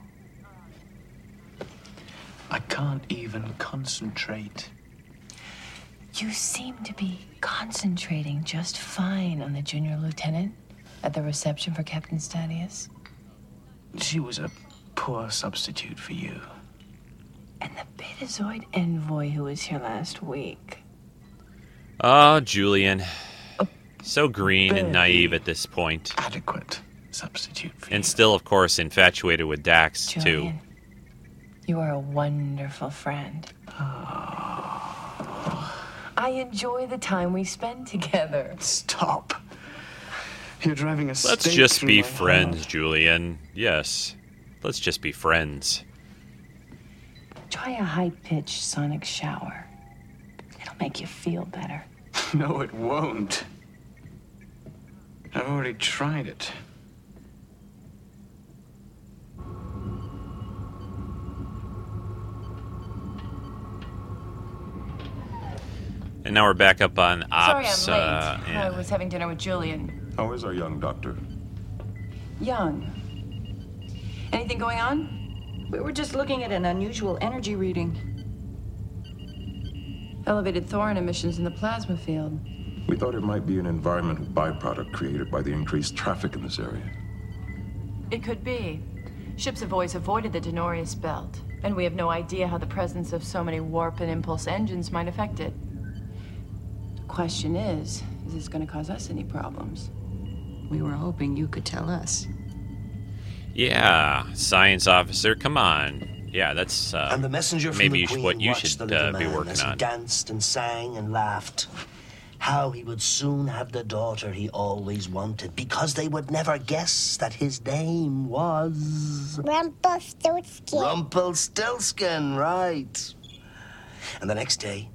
I can't even concentrate. You seem to be concentrating just fine on the junior lieutenant at the reception for Captain Stadius. She was a poor substitute for you. And the Betazoid envoy who was here last week. Oh, Julian. So green and naive at this point. Adequate substitute for you. And still, of course, infatuated with Dax, Julian, too. You are a wonderful friend. Oh. I enjoy the time we spend together. Stop. You're driving a stake through my heart. Let's just be friends, Julian. Yes. Let's just be friends. Try a high-pitched sonic shower. It'll make you feel better. No, it won't. I've already tried it. And now we're back up on Ops. Sorry, I'm late. Uh, and... I was having dinner with Julian. How is our young doctor? Young. Anything going on? We were just looking at an unusual energy reading. Elevated thorin emissions in the plasma field. We thought it might be an environmental byproduct created by the increased traffic in this area. It could be. Ships have always avoided the Denorius belt, and we have no idea how the presence of so many warp and impulse engines might affect it. The question is, is this going to cause us any problems? We were hoping you could tell us. Yeah, science officer, come on. Yeah, that's uh, and the messenger from maybe the queen what you should uh, be working as he on. Danced and sang and laughed. How he would soon have the daughter he always wanted, because they would never guess that his name was... Rumpelstiltskin. Rumpelstiltskin, right. And the next day...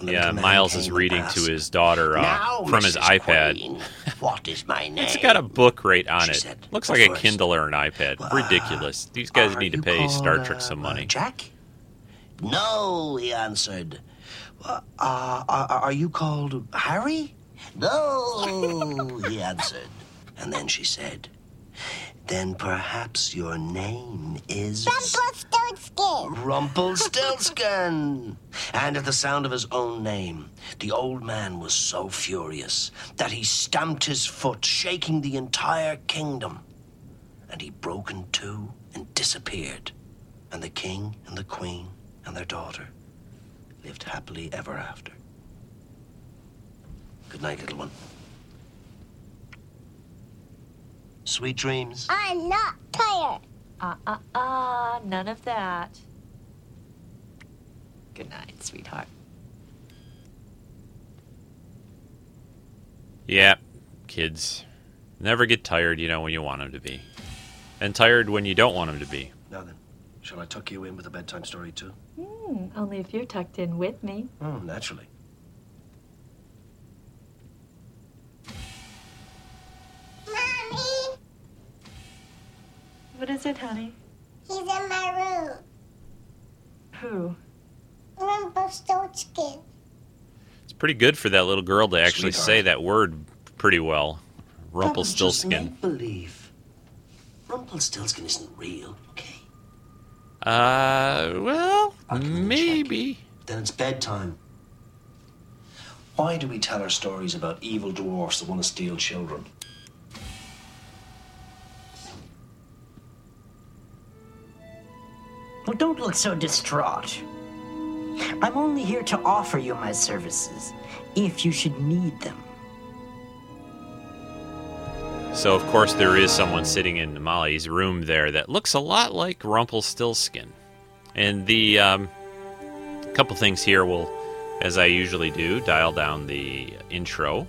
Yeah, Miles is reading to his daughter uh, from his iPad. What is my name? It's got a book right on it. Looks like a Kindle or an iPad. Ridiculous. These guys need to pay Star Trek some money. Jack? No, he answered. Uh, uh, are you called Harry? No, he answered. And then she said, then perhaps your name is... Rumpelstiltskin. Rumpelstiltskin. And at the sound of his own name, the old man was so furious that he stamped his foot, shaking the entire kingdom. And he broke in two and disappeared. And the king and the queen and their daughter lived happily ever after. Good night, little one. Sweet dreams. I'm not tired. Uh, uh, uh, none of that. Good night, sweetheart. Yeah, kids. Never get tired, you know, when you want them to be. And tired when you don't want them to be. Now then, shall I tuck you in with a bedtime story, too? Mm, only if you're tucked in with me. Mm, naturally. Mommy! What is it, honey? He's in my room. Who? Rumpelstiltskin. It's pretty good for that little girl to actually Sweetheart. Say that word pretty well. Rumpelstiltskin. That was just make believe. Rumpelstiltskin isn't real, okay? Uh, well, maybe. Then it's bedtime. Why do we tell our stories about evil dwarfs that want to steal children? Well, don't look so distraught. I'm only here to offer you my services, if you should need them. So, of course, there is someone sitting in Molly's room there that looks a lot like Rumpelstiltskin. And the um, couple things here will, as I usually do, dial down the intro.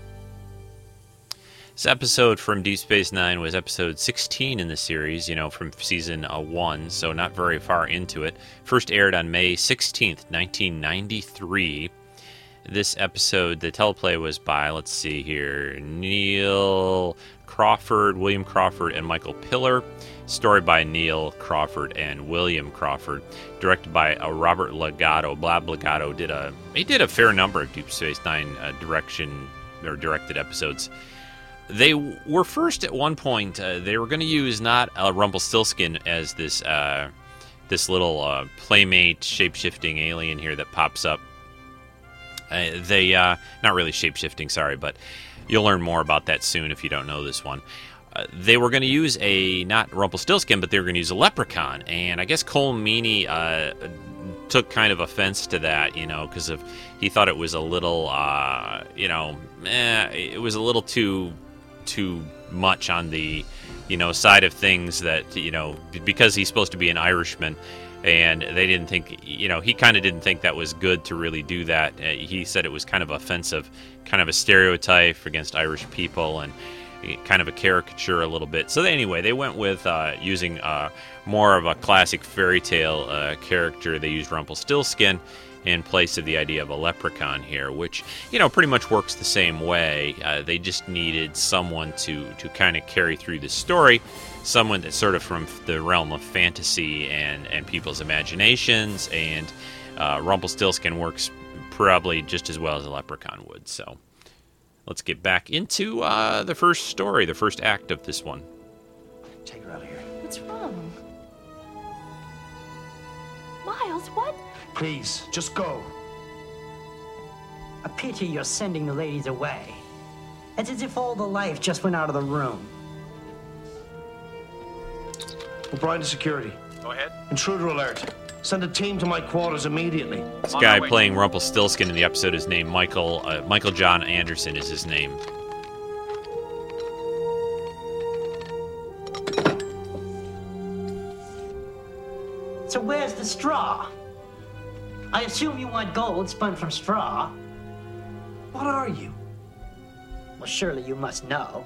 This episode from Deep Space Nine was episode sixteen in the series, you know, from season uh, one, so not very far into it. First aired on May sixteenth, nineteen ninety-three. This episode, the teleplay was by, let's see here, Neil Crawford, William Crawford, and Michael Piller. Story by Neil Crawford and William Crawford. Directed by uh, Robert Legato. Bob Legato did a he did a fair number of Deep Space Nine uh, direction or directed episodes. They were first at one point. Uh, they were going to use not uh, Rumpelstiltskin as this uh, this little uh, playmate shape-shifting alien here that pops up. Uh, they, uh, not really shape-shifting, sorry, but you'll learn more about that soon if you don't know this one. Uh, they were going to use a, not Rumpelstiltskin, but they were going to use a leprechaun, and I guess Cole Meany uh, took kind of offense to that, you know, because of he thought it was a little, uh, you know, eh, it was a little too, too much on the, you know, side of things that, you know, because he's supposed to be an Irishman. And they didn't think, you know, he kind of didn't think that was good to really do that. He said it was kind of offensive, kind of a stereotype against Irish people and kind of a caricature a little bit. So they, anyway, they went with uh, using uh, more of a classic fairy tale uh, character. They used Rumpelstiltskin in place of the idea of a leprechaun here, which, you know, pretty much works the same way. Uh, they just needed someone to, to kind of carry through the story. Someone that's sort of from the realm of fantasy and, and people's imaginations, and uh, Rumpelstiltskin works probably just as well as a leprechaun would. So let's get back into uh, the first story, the first act of this one. Take her out of here. What's wrong? Miles, what? Please, just go. A pity you're sending the ladies away. It's as if all the life just went out of the room. O'Brien to security. Go ahead. Intruder alert. Send a team to my quarters immediately. This guy playing Rumpelstiltskin in the episode is named Michael. Uh, Michael John Anderson is his name. So where's the straw? I assume you want gold spun from straw. What are you? Well, surely you must know.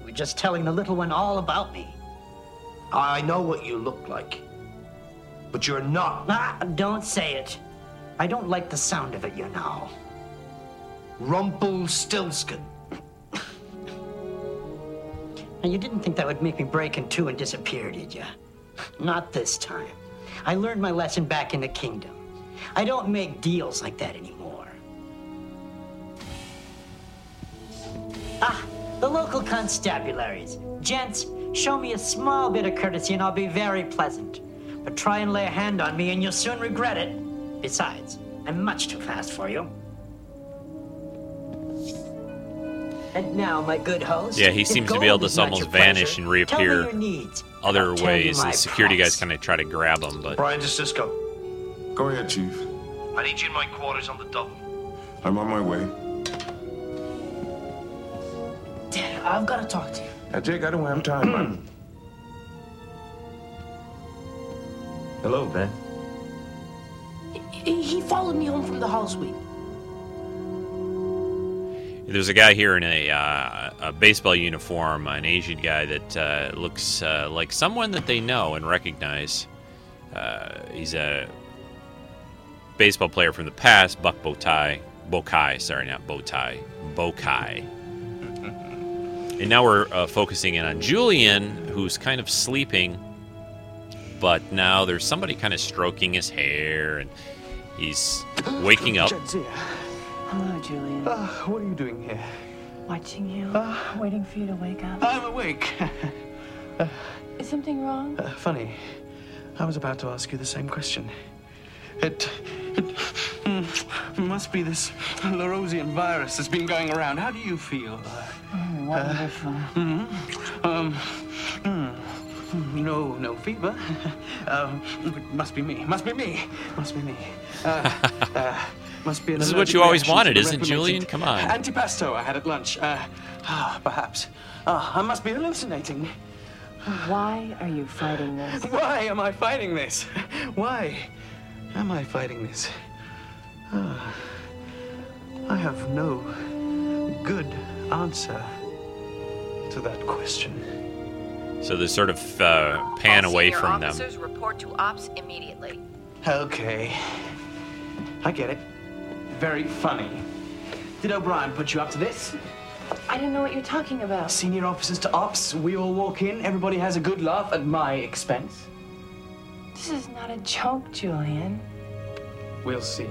You were just telling the little one all about me. I know what you look like. But you're not. Ah, don't say it. I don't like the sound of it, you know. Rumpelstiltskin. Now, you didn't think that would make me break in two and disappear, did you? Not this time. I learned my lesson back in the kingdom. I don't make deals like that anymore. Ah, the local constabularies. Gents, show me a small bit of courtesy and I'll be very pleasant. But try and lay a hand on me and you'll soon regret it. Besides, I'm much too fast for you. And now, my good host. Yeah, he seems to be able to almost vanish pleasure, and reappear other ways. The security price. Guys kind of try to grab him, but. Brian to Cisco. Go ahead, Chief. I need you in my quarters on the double. I'm on my way. Dad, I've got to talk to you. Now, Jake, I don't have time. I'm... Hello, Ben. He followed me home from the hall suite. There's a guy here in a, uh, a baseball uniform, an Asian guy that uh, looks uh, like someone that they know and recognize. Uh, he's a baseball player from the past, Buck Bowtie. Bowtie, sorry, not Bowtie. Bowtie. And now we're uh, focusing in on Julian, who's kind of sleeping. But now there's somebody kind of stroking his hair, and he's waking up. Hello, Julian. Uh, what are you doing here? Watching you. Uh, waiting for you to wake up. I'm awake. uh, Is something wrong? Uh, funny. I was about to ask you the same question. It, it mm, must be this Larosian virus that's been going around. How do you feel? Mm, wonderful. Uh, mm-hmm. Um... Mm. No, no fever. Um, it must be me. Must be me. Must be me. Uh, uh, must be. An this is what you always wanted, isn't it, Julian? Come on. Antipasto I had at lunch. Uh, oh, perhaps. Oh, I must be hallucinating. Why are you fighting this? Why am I fighting this? Why am I fighting this? Oh, I have no good answer to that question. So they sort of uh, pan away from them. All senior officers report to ops immediately. Okay. I get it. Very funny. Did O'Brien put you up to this? I don't know what you're talking about. Senior officers to ops, we all walk in, everybody has a good laugh at my expense. This is not a joke, Julian. We'll see.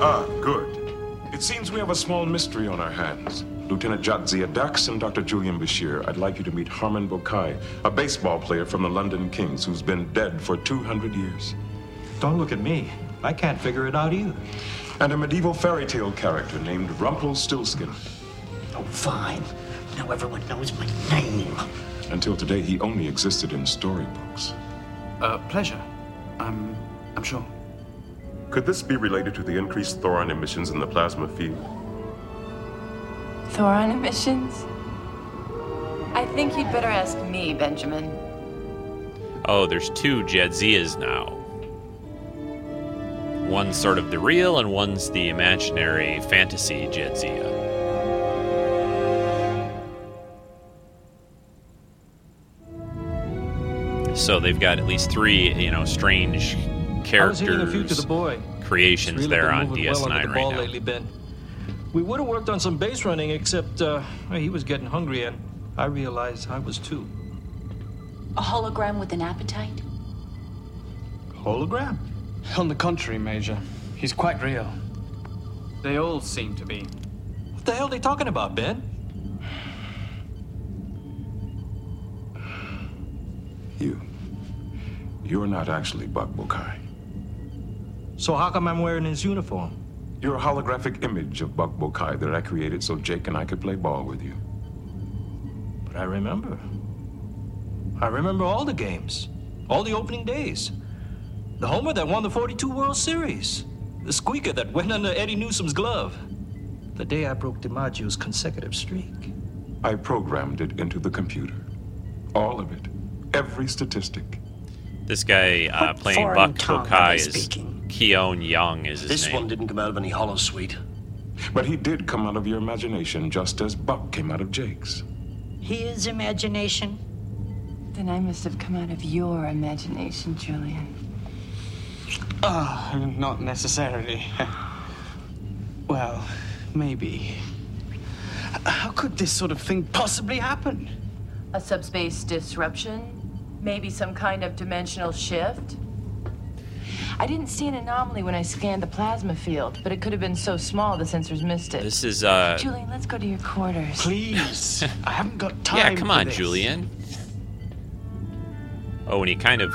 Ah, good. It seems we have a small mystery on our hands. Lieutenant Jadzia Dax and Doctor Julian Bashir, I'd like you to meet Harmon Bowtie, a baseball player from the London Kings who's been dead for two hundred years. Don't look at me. I can't figure it out either. And a medieval fairy tale character named Rumpelstiltskin. Oh, fine. Now everyone knows my name. Until today, he only existed in storybooks. Uh, pleasure. I'm, I'm sure. Could this be related to the increased thoron emissions in the plasma field? Thoron emissions? I think you'd better ask me, Benjamin. Oh, there's two Jadzias now. One's sort of the real, and one's the imaginary fantasy Jadzia. So they've got at least three, you know, strange characters, the the boy. creations really there on D S nine well the right now. Lately, Ben. We would have worked on some base running, except uh, he was getting hungry, and I realized I was too. A hologram with an appetite? Hologram? On the contrary, Major. He's quite real. They all seem to be. What the hell are they talking about, Ben? You. You're not actually Buck Bukai. So how come I'm wearing his uniform? You're a holographic image of Buck Bukai that I created so Jake and I could play ball with you. But I remember. I remember all the games, all the opening days. The homer that won the forty-two World Series. The squeaker that went under Eddie Newsom's glove. The day I broke DiMaggio's consecutive streak. I programmed it into the computer. All of it. Every statistic. This guy uh, playing Buck Bukai is Keone Young is his this name. This one didn't come out of any hollow suite. But he did come out of your imagination, just as Buck came out of Jake's. His imagination? Then I must have come out of your imagination, Julian. Oh, not necessarily. Well, maybe. How could this sort of thing possibly happen? A subspace disruption? Maybe some kind of dimensional shift? I didn't see an anomaly when I scanned the plasma field, but it could have been so small the sensors missed it. This is, uh... Julian, let's go to your quarters. Please. I haven't got time Yeah, come for on, this. Julian. Oh, and he kind of...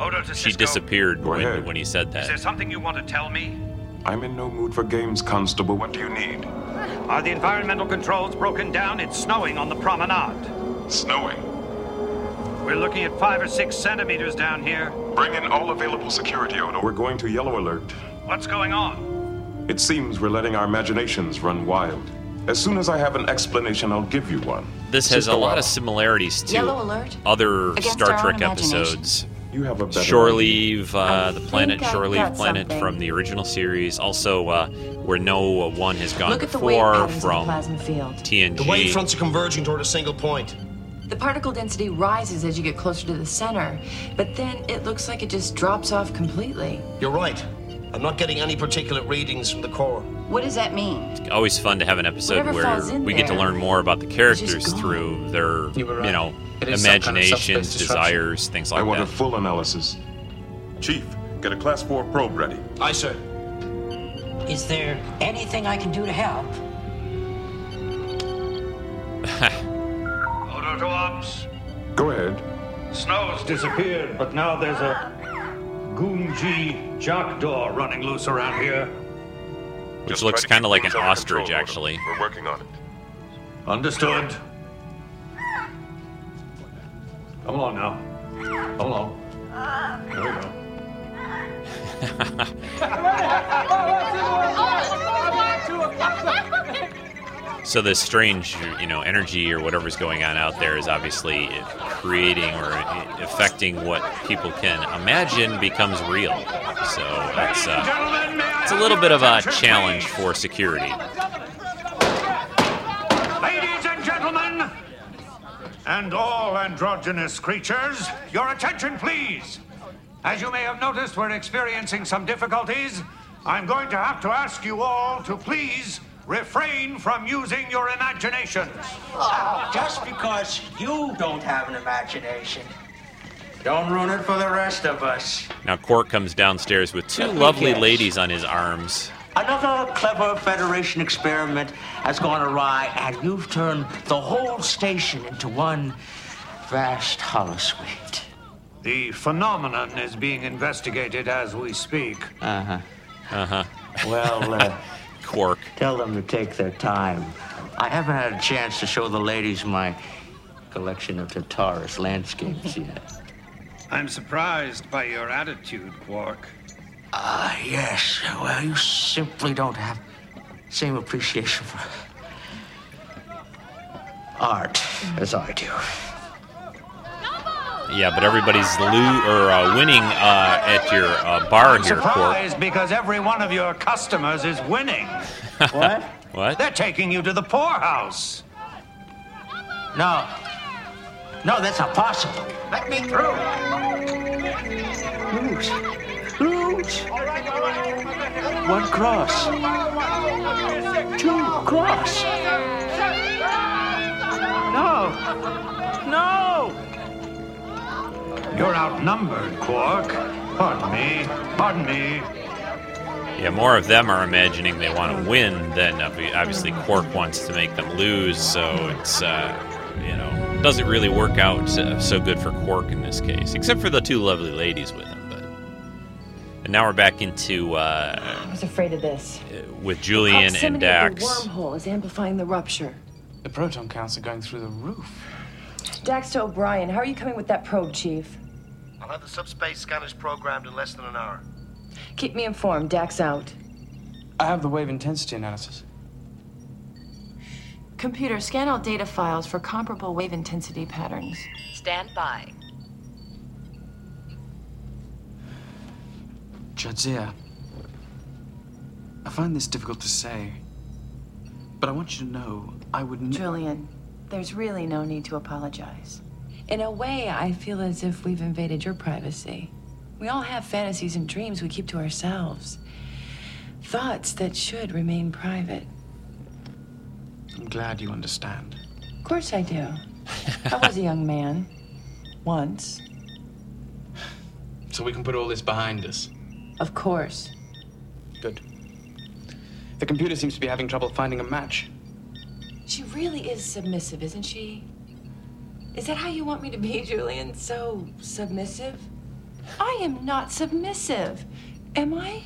Oh, no, she Cisco. disappeared when, when he said that. Is there something you want to tell me? I'm in no mood for games, Constable. What do you need? Are the environmental controls broken down? It's snowing on the promenade. Snowing? We're looking at five or six centimeters down here. Bring in all available security, Odo. We're going to yellow alert. What's going on? It seems we're letting our imaginations run wild. As soon as I have an explanation, I'll give you one. This has Cisco a lot out. of similarities to other Against Star Trek episodes. You have a Shoreleave, uh, the planet Shoreleave planet something. from the original series. Also, uh, where no one has gone Look before from T N G. The wave fronts are converging toward a single point. The particle density rises as you get closer to the center, but then it looks like it just drops off completely. You're right. I'm not getting any particular readings from the core. What does that mean? It's always fun to have an episode Whatever where we there, get to learn more about the characters through their, you, right. you know, imaginations, kind of desires, things like that. I want that. a full analysis. Chief, get a class four probe ready. Aye, sir. Is there anything I can do to help? Order to ops. Go ahead. Snow's disappeared, but now there's a Goomji jackdaw running loose around here. Which Just looks kind of like an ostrich, control, actually. We're working on it. Understood. Come along now. Come along. There we go. So this strange, you know, energy or whatever's going on out there is obviously creating or affecting what people can imagine becomes real. So that's uh, it's a little bit of a challenge for security. Ladies and gentlemen, and all androgynous creatures, your attention, please. As you may have noticed, we're experiencing some difficulties. I'm going to have to ask you all to please refrain from using your imaginations. Oh, just because you don't have an imagination, don't ruin it for the rest of us. Now, Quark comes downstairs with two lovely guess. ladies on his arms. Another clever Federation experiment has gone awry, and you've turned the whole station into one vast holosuite. The phenomenon is being investigated as we speak. Uh-huh. Uh-huh. Well, uh... Quark. Tell them to take their time. I haven't had a chance to show the ladies my collection of Tataris landscapes yet. I'm surprised by your attitude, Quark. Ah, uh, yes. Well, you simply don't have the same appreciation for art as I do. Yeah, but everybody's lo- or uh, winning uh, at your uh, bar I'm here, Quark. Surprised because every one of your customers is winning. What? What? They're taking you to the poorhouse. No. No, that's not possible. Let me through. Lose. One cross. Two cross. No. No. You're outnumbered, Quark. Pardon me. Pardon me. Yeah, more of them are imagining they want to win than obviously Quark wants to make them lose, so it's uh, you know, doesn't really work out so, so good for Quark in this case, except for the two lovely ladies with him. But and now we're back into. Uh, I was afraid of this. With Julian the and Dax. Of the wormhole is amplifying the rupture. The proton counts are going through the roof. Dax to O'Brien, how are you coming with that probe, Chief? I'll have the subspace scanners programmed in less than an hour. Keep me informed. Dax out. I have the wave intensity analysis. Computer, scan all data files for comparable wave intensity patterns. Stand by. Jadzia, I find this difficult to say, but I want you to know I would... Ne- Julian, there's really no need to apologize. In a way, I feel as if we've invaded your privacy. We all have fantasies and dreams we keep to ourselves. Thoughts that should remain private. I'm glad you understand. Of course I do. I was a young man. Once. So we can put all this behind us? Of course. Good. The computer seems to be having trouble finding a match. She really is submissive, isn't she? Is that how you want me to be, Julian? So submissive? I am not submissive. Am I?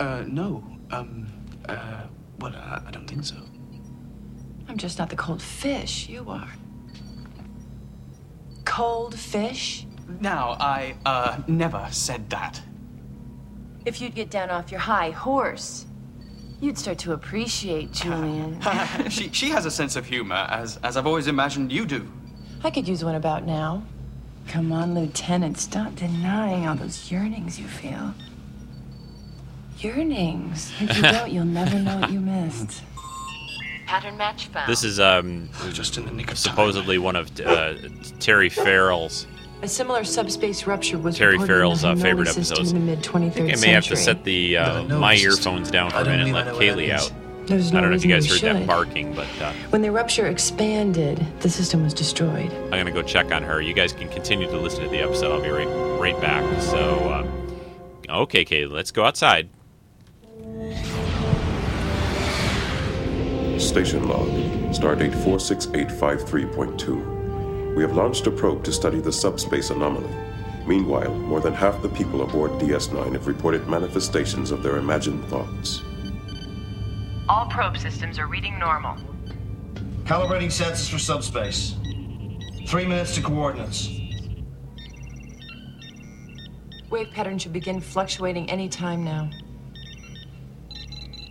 Uh, no. Um, uh, well, I, I don't think so. I'm just not the cold fish you are. Cold fish? Now, I, uh, never said that. If you'd get down off your high horse, you'd start to appreciate Julian. she she has a sense of humor, as as I've always imagined you do. I could use one about now. Come on, Lieutenant, stop denying all those yearnings you feel. Yearnings. If you don't, you'll never know what you missed. Pattern match found. This is um just in the nick of supposedly time. One of uh, Terry Farrell's. A similar subspace rupture was Terry Farrell's uh, favorite episodes. In the mid twenty-third century. I think I may have to set the uh, no, no my earphones down for a minute and let Kaylee out. No I don't know if you guys heard should. that barking, but uh, when the rupture expanded, the system was destroyed. I'm gonna go check on her. You guys can continue to listen to the episode. I'll be right right back. So, um, okay, Kaylee, let's go outside. Station log, stardate four six eight five three point two. We have launched a probe to study the subspace anomaly. Meanwhile, more than half the people aboard D S nine have reported manifestations of their imagined thoughts. All probe systems are reading normal. Calibrating sensors for subspace. Three minutes to coordinates. Wave pattern should begin fluctuating any time now.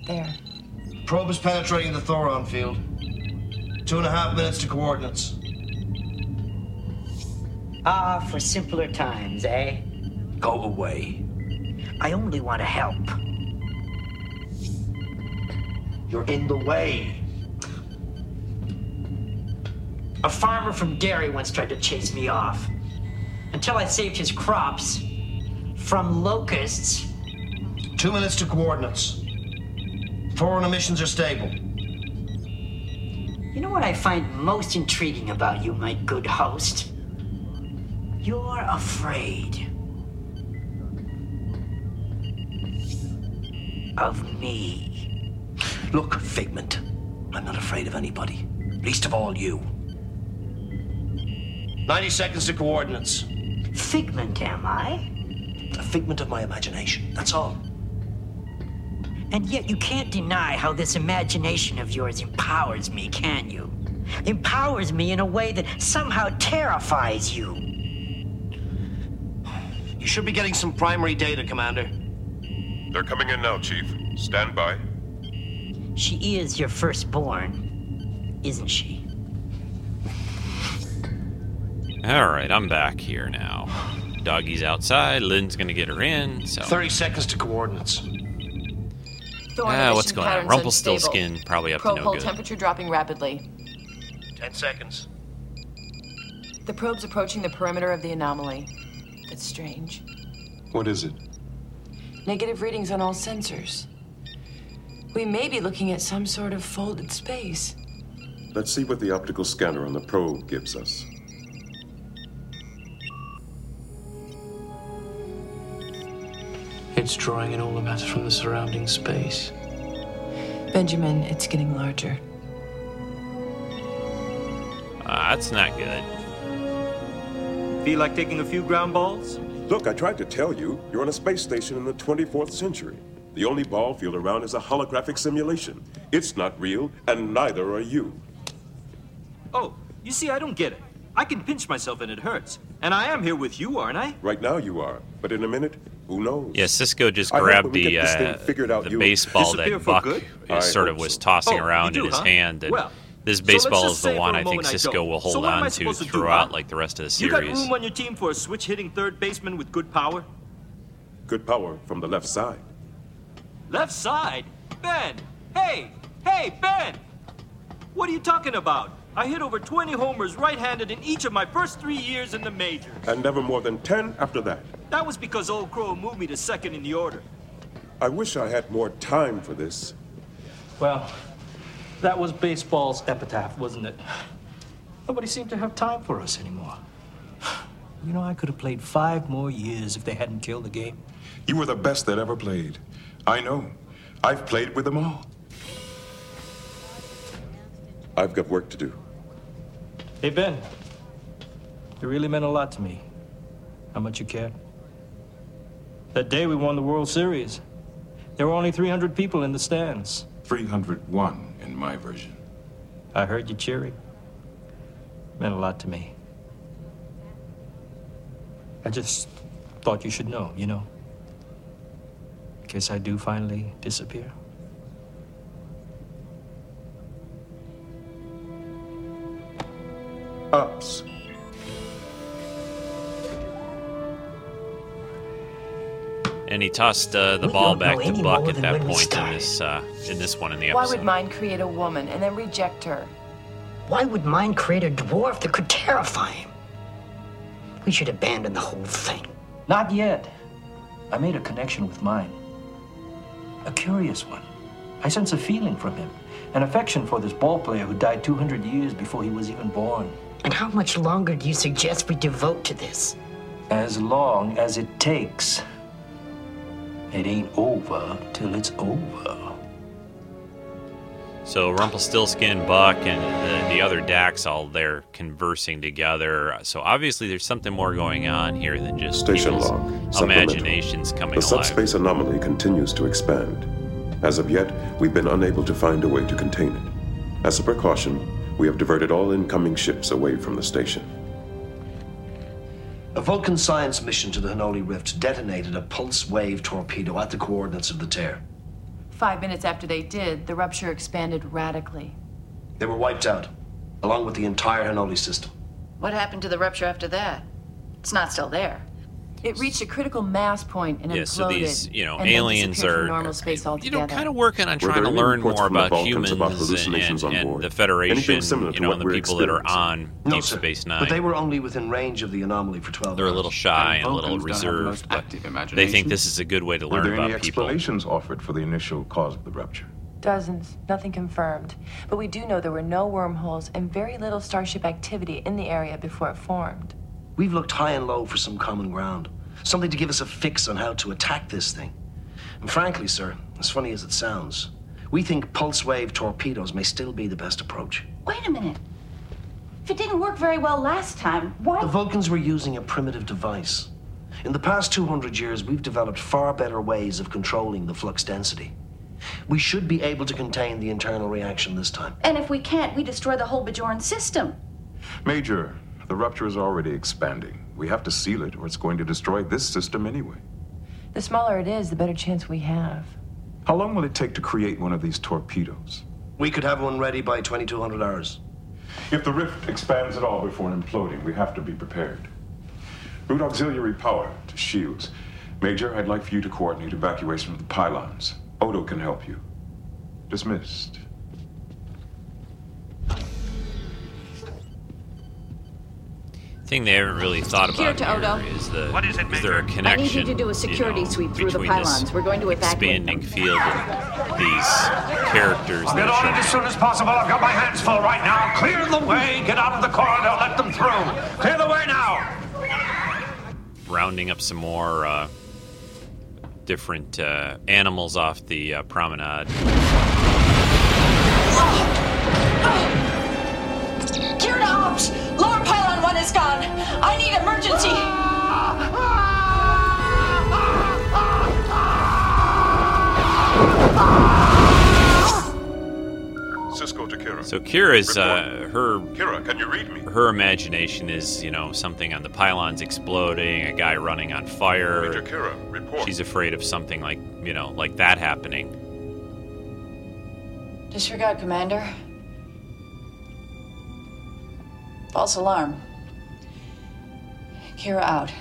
There. Probe is penetrating the thoron field. Two and a half minutes to coordinates. Ah, for simpler times, eh? Go away. I only want to help. You're in the way. A farmer from Derry once tried to chase me off. Until I saved his crops from locusts. Two minutes to coordinates. Foreign emissions are stable. You know what I find most intriguing about you, my good host? You're afraid of me. Look, Figment, I'm not afraid of anybody, least of all you. ninety seconds to coordinates. Figment, am I? A figment of my imagination, that's all. And yet you can't deny how this imagination of yours empowers me, can you? Empowers me in a way that somehow terrifies you. You should be getting some primary data, Commander. They're coming in now, Chief. Stand by. She is your firstborn, isn't she? All right, I'm back here now. Doggy's outside. Lynn's going to get her in. So. thirty seconds to coordinates. Ah, what's going on? Rumpelstiltskin probably up to no good. Probe hole temperature dropping rapidly. ten seconds. The probe's approaching the perimeter of the anomaly. It's strange. What is it? Negative readings on all sensors. We may be looking at some sort of folded space. Let's see what the optical scanner on the probe gives us. It's drawing in all the matter from the surrounding space. Benjamin, it's getting larger. Uh, that's not good. Feel like taking a few ground balls? Look, I tried to tell you, you're on a space station in the twenty-fourth century. The only ball field around is a holographic simulation. It's not real, and neither are you. Oh, you see, I don't get it. I can pinch myself and it hurts. And I am here with you, aren't I? Right now you are, but in a minute, who knows? Yeah, Cisco just grabbed the uh, out, the baseball that Buck sort of was so. tossing oh, around do, in his huh? hand. And well, this baseball so is the one I think Cisco I will hold so on to throughout do, like the rest of the series. You got room on your team for a switch-hitting third baseman with good power? Good power from the left side. Left side? Ben! Hey! Hey, Ben! What are you talking about? I hit over twenty homers right-handed in each of my first three years in the majors. And never more than ten after that. That was because Old Crow moved me to second in the order. I wish I had more time for this. Well, that was baseball's epitaph, wasn't it? Nobody seemed to have time for us anymore. You know, I could have played five more years if they hadn't killed the game. You were the best that ever played. I know. I've played with them all. I've got work to do. Hey, Ben. It really meant a lot to me, how much you cared. That day we won the World Series, there were only three hundred people in the stands. three hundred one in my version. I heard you cheering. It meant a lot to me. I just thought you should know, you know? In case I do finally disappear. Ups. And he tossed uh, the we ball back to Buck at that point in this, uh, in this one in the episode. Why would mind create a woman and then reject her? Why would mind create a dwarf that could terrify him? We should abandon the whole thing. Not yet. I made a connection with mind. A curious one. I sense a feeling from him. An affection for this ball player who died two hundred years before he was even born. And how much longer do you suggest we devote to this? As long as it takes. It ain't over till it's over. So Rumpelstiltskin, Buck, and the, the other Dax all there conversing together. So obviously there's something more going on here than just Station log. Imaginations coming alive. The subspace anomaly continues to expand. As of yet, we've been unable to find a way to contain it. As a precaution, we have diverted all incoming ships away from the station. A Vulcan science mission to the Hanoli Rift detonated a pulse wave torpedo at the coordinates of the tear. Five minutes after they did, the rupture expanded radically. They were wiped out, along with the entire Hanoli system. What happened to the rupture after that? It's not still there. It reached a critical mass point and yeah, imploded. So these, you know, aliens are, normal space you know, kind of working on trying to learn more about humans about and, and the Federation, you know, and the people that are on no, Deep Space Nine. But they were only within range of the anomaly for twelve hours. They're a little shy and, and a little reserved, but they think this is a good way to learn about people. Were there any explanations offered for the initial cause of the rupture? Dozens. Nothing confirmed. But we do know there were no wormholes and very little starship activity in the area before it formed. We've looked high and low for some common ground, something to give us a fix on how to attack this thing. And frankly, sir, as funny as it sounds, we think pulse wave torpedoes may still be the best approach. Wait a minute. If it didn't work very well last time, why? The Vulcans were using a primitive device. In the past two hundred years, we've developed far better ways of controlling the flux density. We should be able to contain the internal reaction this time. And if we can't, we destroy the whole Bajoran system. Major. The rupture is already expanding. We have to seal it, or it's going to destroy this system anyway. The smaller it is, the better chance we have. How long will it take to create one of these torpedoes? We could have one ready by twenty-two hundred hours. If the rift expands at all before imploding, we have to be prepared. Route auxiliary power to shields. Major, I'd like for you to coordinate evacuation of the pylons. Odo can help you. Dismissed. Thing they haven't really thought about here is the what is it, is there a connection? I need you to do a security you know, sweep through the pylons. We're going to evacuate them. Expanding field of these characters. I'll get on it as soon as possible. I've got my hands full right now. Clear the way. Get out of the corridor. Let them through. Clear the way now. Rounding up some more uh, different uh, animals off the uh, promenade. Oh. Oh. Geared up. I need emergency! Cisco to Kira. So Kira's, uh, her... Kira, can you read me? Her imagination is, you know, something on the pylons exploding, a guy running on fire. Major Kira, report. She's afraid of something like, you know, like that happening. Disregard, Commander. False alarm. Kira out.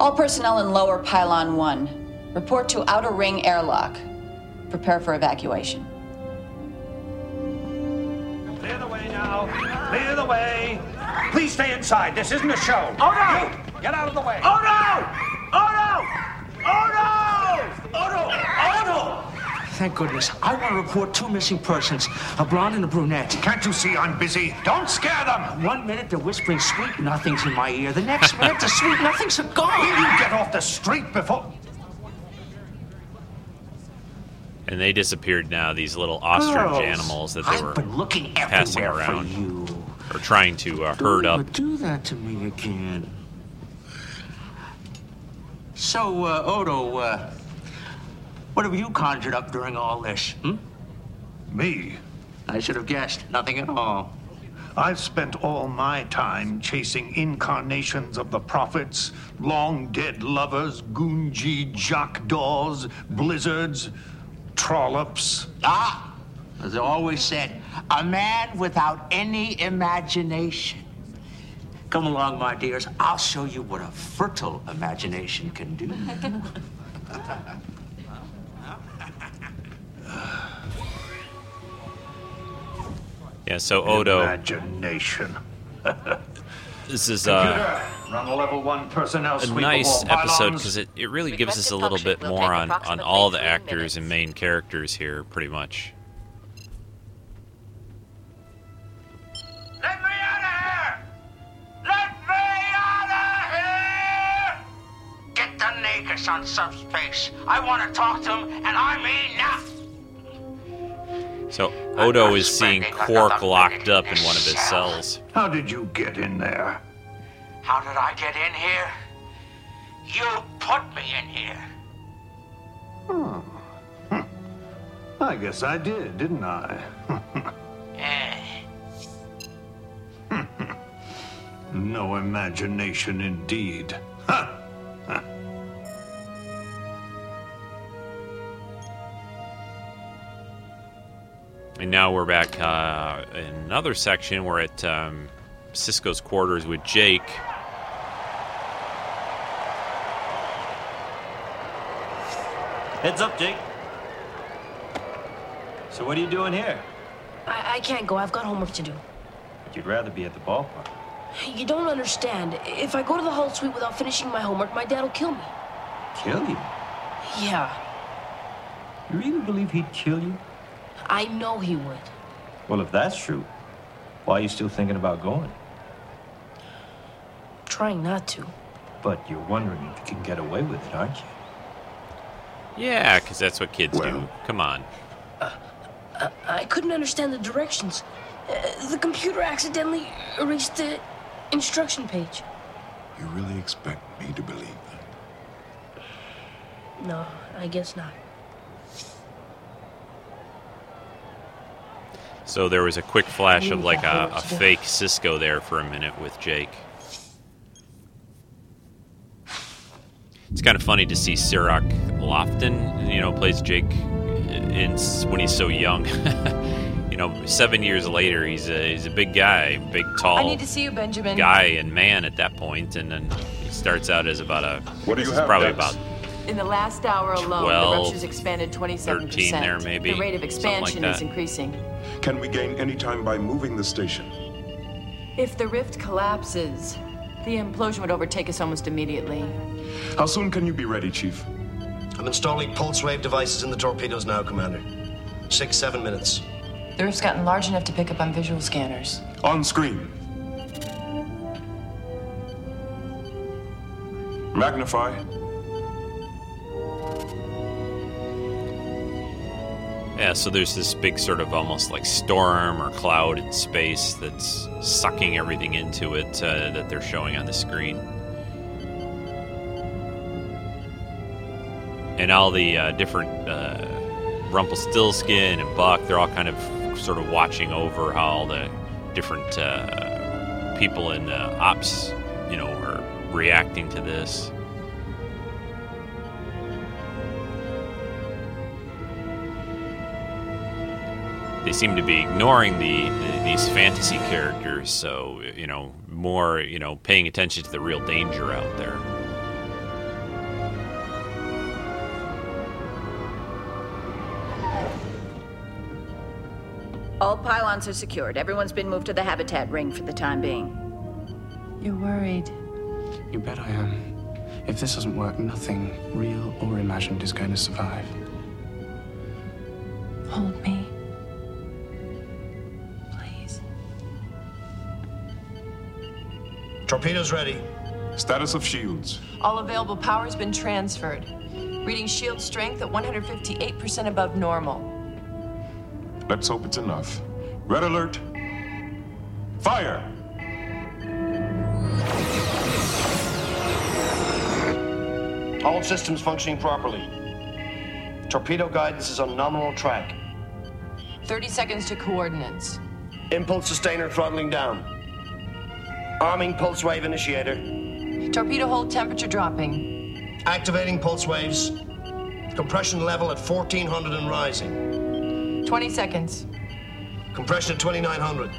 All personnel in lower pylon one. Report to outer ring airlock. Prepare for evacuation. Clear the way now. Clear the way. Please stay inside. This isn't a show. Oh no! You, get out of the way. Oh no! Oh no! Oh no! Oh no! Oh no! Thank goodness. I want to report two missing persons, a blonde and a brunette. Can't you see I'm busy? Don't scare them! One minute they're whispering sweet nothings in my ear. The next minute the sweet nothings are gone. Will you get off the street before... And they disappeared now, these little ostrich Girls, animals that they I've were been looking passing around for you. Or trying to uh, herd up. Do that to me again. So, uh, Odo, uh, what have you conjured up during all this? Hmm? Me? I should have guessed. Nothing at all. I've spent all my time chasing incarnations of the prophets, long-dead lovers, goonji jackdaws, blizzards... Trollops. Ah, as I always said, a man without any imagination. Come along, my dears. I'll show you what a fertile imagination can do. Yeah, so Odo. Imagination. This is uh, a nice episode because it, it really gives us a little bit more on, on all the actors and main characters here, pretty much. Let me out of here! Let me out of here! Get the Nagus on subspace. I want to talk to him, and I mean now. So... Odo is seeing Quark locked up in one of his cells. How did you get in there? How did I get in here? You put me in here. Hmm. Hm. I guess I did, didn't I? eh. No imagination indeed. Huh. And now we're back uh, in another section. We're at um, Cisco's quarters with Jake. Heads up, Jake. So what are you doing here? I, I can't go. I've got homework to do. But you'd rather be at the ballpark. You don't understand. If I go to the Hull suite without finishing my homework, my dad will kill me. Kill you? Yeah. You really believe he'd kill you? I know he would. Well, if that's true, why are you still thinking about going? I'm trying not to. But you're wondering if you can get away with it, aren't you? Yeah, because that's what kids well, do. Come on. Uh, uh, I couldn't understand the directions. Uh, the computer accidentally erased the instruction page. You really expect me to believe that? No, I guess not. So there was a quick flash of like a, a fake Cisco there for a minute with Jake. It's kind of funny to see Sirach Lofton, you know, plays Jake in, when he's so young. You know, seven years later, he's a, he's a big guy, big, tall I need to see you, Benjamin. Guy and man at that point, and then he starts out as about a, what do you have, probably Dex? About... In the last hour alone, twelve, the rupture's expanded twenty-seven percent. thirteen there, maybe. The rate of expansion like is increasing. Can we gain any time by moving the station? If the rift collapses, the implosion would overtake us almost immediately. How soon can you be ready, Chief? I'm installing pulse wave devices in the torpedoes now, Commander. Six, seven minutes. The roof's gotten large enough to pick up on visual scanners. On screen. Magnify. Yeah, so there's this big sort of almost like storm or cloud in space that's sucking everything into it uh, that they're showing on the screen. And all the uh, different uh, Rumpelstiltskin and Buck, they're all kind of sort of watching over how all the different uh, people in uh, ops, you know, are reacting to this. They seem to be ignoring the, the these fantasy characters, so, you know, more, you know, paying attention to the real danger out there. All pylons are secured. Everyone's been moved to the habitat ring for the time being. You're worried. You bet I am. If this doesn't work, nothing, real or imagined, is going to survive. Hold me. Please. Torpedoes ready. Status of shields. All available power's been transferred. Reading shield strength at one hundred fifty-eight percent above normal. Let's hope it's enough. Red alert. Fire! All systems functioning properly. Torpedo guidance is on nominal track. thirty seconds to coordinates. Impulse sustainer throttling down. Arming pulse wave initiator. Torpedo hold temperature dropping. Activating pulse waves. Compression level at fourteen hundred and rising. twenty seconds. Compression at twenty-nine hundred.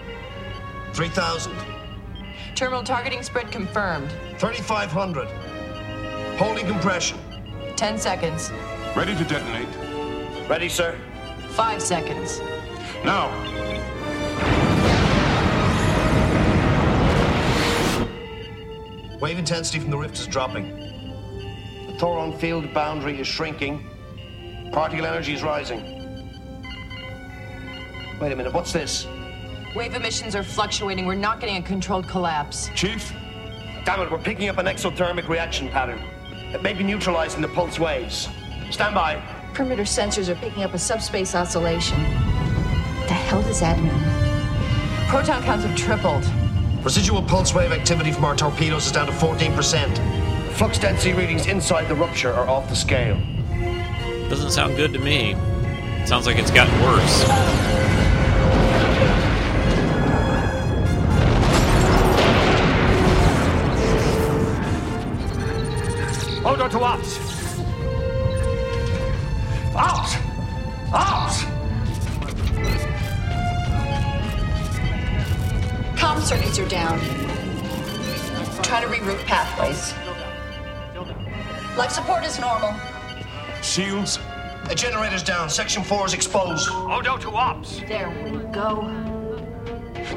three thousand. Terminal targeting spread confirmed. thirty-five hundred. Holding compression. ten seconds. Ready to detonate. Ready, sir. Five seconds. Now. Wave intensity from the rift is dropping. The thoron field boundary is shrinking. Particle energy is rising. Wait a minute, what's this? Wave emissions are fluctuating. We're not getting a controlled collapse. Chief? Damn it, we're picking up an exothermic reaction pattern. It may be neutralizing the pulse waves. Stand by. Perimeter sensors are picking up a subspace oscillation. What the hell does that mean? Proton counts have tripled. Residual pulse wave activity from our torpedoes is down to fourteen percent. Flux density readings inside the rupture are off the scale. Doesn't sound good to me. It sounds like it's gotten worse. Order to ops. Ops! Ops! Comm circuits are down. Try to reroute pathways. Life support is normal. Shields. The generator's down. Section four is exposed. Order to ops. There we go.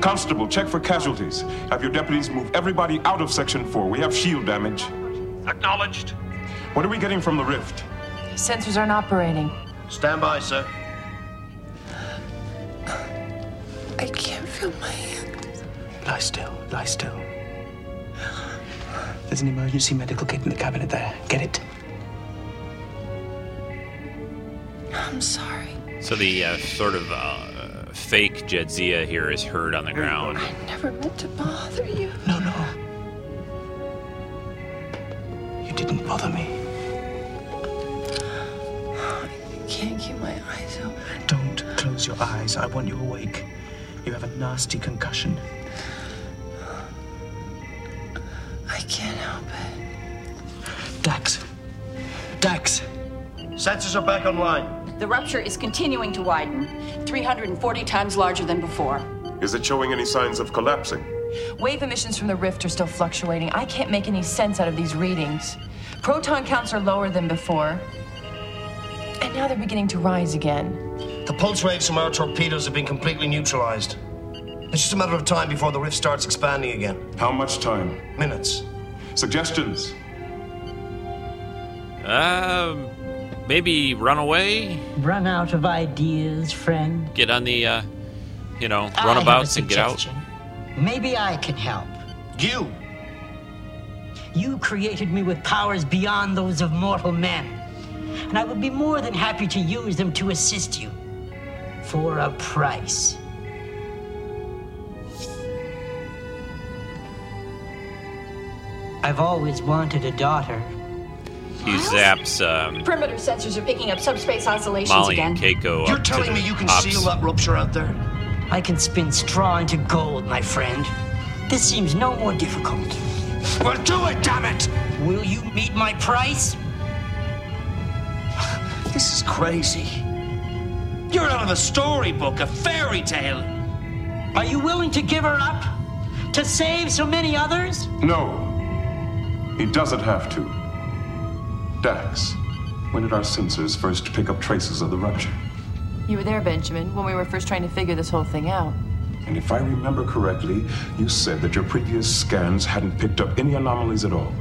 Constable, check for casualties. Have your deputies move everybody out of section four. We have shield damage. Acknowledged. What are we getting from the rift? Sensors aren't operating. Stand by, sir. I can't feel my hands. Lie still, lie still. There's an emergency medical kit in the cabinet there. Get it. I'm sorry. So the uh, sort of uh, fake Jedzia here is heard on the ground. I never meant to bother you. No, no. Didn't bother me. I can't keep my eyes open. Don't close your eyes. I want you awake. You have a nasty concussion. I can't help it. Dax. Dax. Sensors are back online. The rupture is continuing to widen. three hundred forty times larger than before. Is it showing any signs of collapsing? Wave emissions from the rift are still fluctuating. I can't make any sense out of these readings. Proton counts are lower than before. And now they're beginning to rise again. The pulse waves from our torpedoes have been completely neutralized. It's just a matter of time before the rift starts expanding again. How much time? Minutes. Suggestions? Um, maybe run away? Run out of ideas, friend. Get on the, uh... you know, I runabouts and get out? Maybe I can help. You! You created me with powers beyond those of mortal men, and I would be more than happy to use them to assist you. For a price. I've always wanted a daughter. He zaps, um... perimeter sensors are picking up subspace oscillations Molly again. Molly and Keiko. You're telling me you can pops. seal up rupture out there? I can spin straw into gold, my friend. This seems no more difficult. Well, do it, damn it! Will you meet my price? This is crazy. You're out of a storybook, a fairy tale. Are you willing to give her up? To save so many others? No. He doesn't have to. Dax, when did our sensors first pick up traces of the rupture? You were there, Benjamin, when we were first trying to figure this whole thing out. And if I remember correctly, you said that your previous scans hadn't picked up any anomalies at all.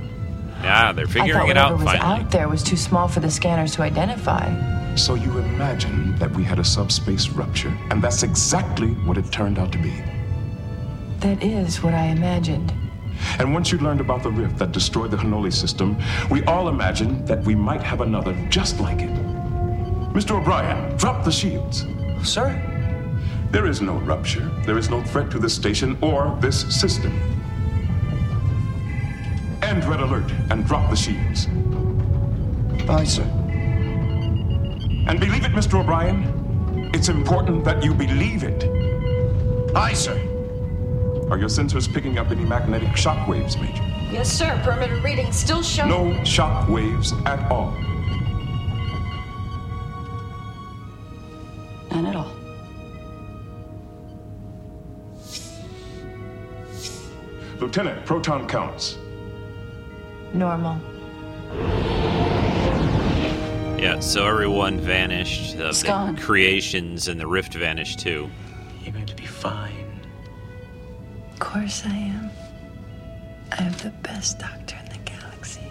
Yeah, they're figuring it out finally. I thought whatever was out there was too small for the scanners to identify. So you imagined that we had a subspace rupture, and that's exactly what it turned out to be. That is what I imagined. And once you learned about the rift that destroyed the Hanoli system, we all imagined that we might have another just like it. Mister O'Brien, drop the shields. Sir? There is no rupture. There is no threat to this station or this system. End red alert and drop the shields. Aye, sir. And believe it, Mister O'Brien. It's important that you believe it. Aye, sir. Are your sensors picking up any magnetic shock waves, Major? Yes, sir. Perimeter reading still showing. No shock waves at all. None at all. Lieutenant, proton counts. Normal. Yeah, so everyone vanished. Uh, the creations and the rift vanished too. You're going to be fine. Of course I am. I have the best doctor in the galaxy.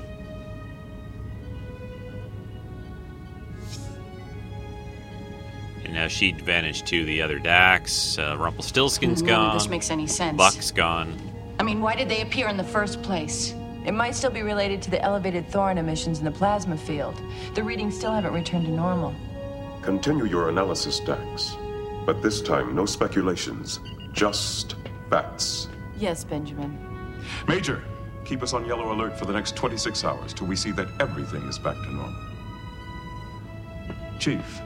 And now she vanished too, the other Dax. Uh, Rumpelstiltskin's mm, gone. This makes any sense. Buck's gone. I mean, why did they appear in the first place? It might still be related to the elevated thorin emissions in the plasma field. The readings still haven't returned to normal. Continue your analysis, Dax. But this time, no speculations. Just... facts. Yes, Benjamin. Major, keep us on yellow alert for the next twenty-six hours till we see that everything is back to normal. Chief,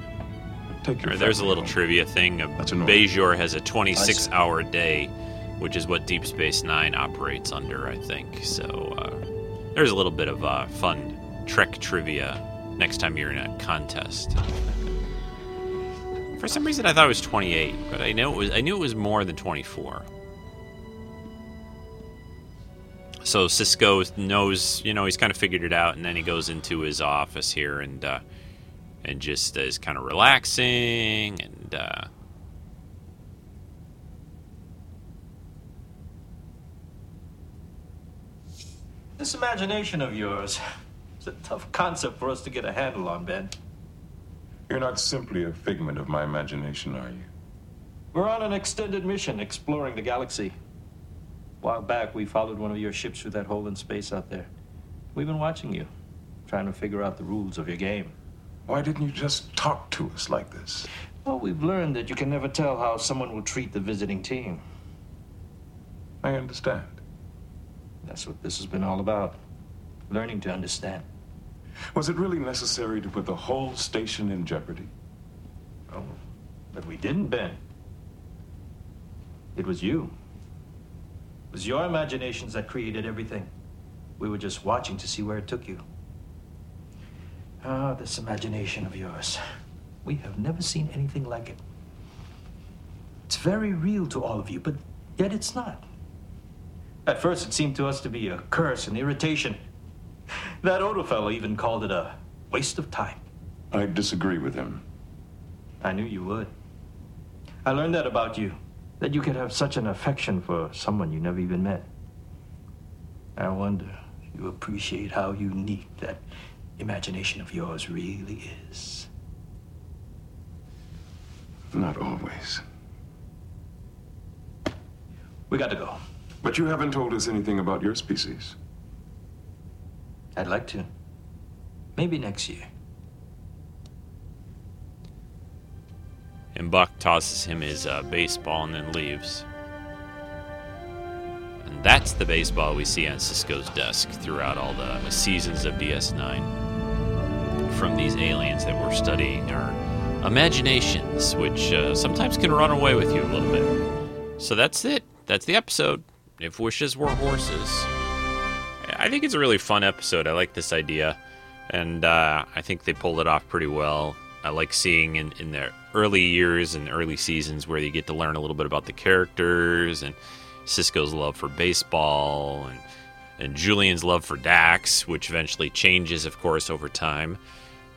take your... Right, there's a little home. Trivia thing. Bajor has a twenty-six hour day, which is what Deep Space Nine operates under, I think. So uh, there's a little bit of uh, fun Trek trivia next time you're in a contest. For some reason, I thought it was twenty-eight, but I know it was. I knew it was more than twenty-four. So Cisco knows, you know, he's kind of figured it out, and then he goes into his office here and uh, and just is kind of relaxing and uh, this imagination of yours is a tough concept for us to get a handle on, Ben. You're not simply a figment of my imagination, are you? We're on an extended mission exploring the galaxy. A while back, we followed one of your ships through that hole in space out there. We've been watching you, trying to figure out the rules of your game. Why didn't you just talk to us like this? Well, we've learned that you can never tell how someone will treat the visiting team. I understand. That's what this has been all about. Learning to understand. Was it really necessary to put the whole station in jeopardy? Oh, but we didn't, Ben. It was you. It was your imaginations that created everything. We were just watching to see where it took you. Ah, this imagination of yours. We have never seen anything like it. It's very real to all of you, but yet it's not. At first, it seemed to us to be a curse and irritation. That Odo fellow even called it a waste of time. I disagree with him. I knew you would. I learned that about you, that you could have such an affection for someone you never even met. I wonder if you appreciate how unique that imagination of yours really is. Not always. We got to go. But you haven't told us anything about your species. I'd like to. Maybe next year. And Buck tosses him his uh, baseball and then leaves. And that's the baseball we see on Sisko's desk throughout all the seasons of D S nine. From these aliens that we're studying our imaginations, which uh, sometimes can run away with you a little bit. So that's it. That's the episode. If wishes were horses. I think it's a really fun episode. I like this idea. And uh, I think they pulled it off pretty well. I like seeing in, in their early years and early seasons where you get to learn a little bit about the characters and Sisko's love for baseball and, and Julian's love for Dax, which eventually changes, of course, over time.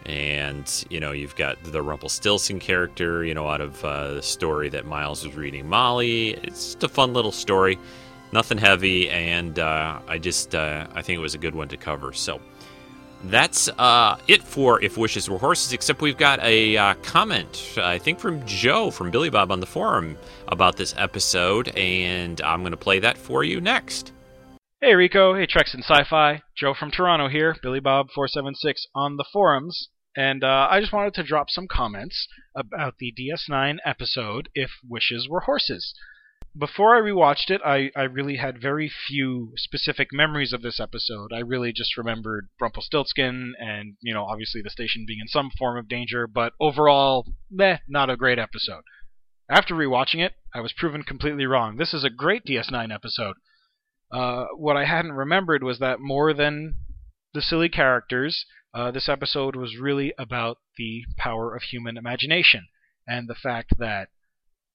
And, you know, you've got the Rumpelstiltskin character, you know, out of uh, the story that Miles was reading Molly. It's just a fun little story. Nothing heavy, and uh, I just uh, I think it was a good one to cover. So that's uh, it for If Wishes Were Horses, except we've got a uh, comment, I think from Joe, from Billy Bob on the forum about this episode, and I'm going to play that for you next. Hey, Rico. Hey, Treks and Sci-Fi. Joe from Toronto here, Billy Bob four seven six on the forums. And uh, I just wanted to drop some comments about the D S nine episode, If Wishes Were Horses. Before I rewatched it, I, I really had very few specific memories of this episode. I really just remembered Rumpelstiltskin and, you know, obviously the station being in some form of danger, but overall, meh, not a great episode. After rewatching it, I was proven completely wrong. This is a great D S nine episode. Uh, what I hadn't remembered was that more than the silly characters, uh, this episode was really about the power of human imagination and the fact that,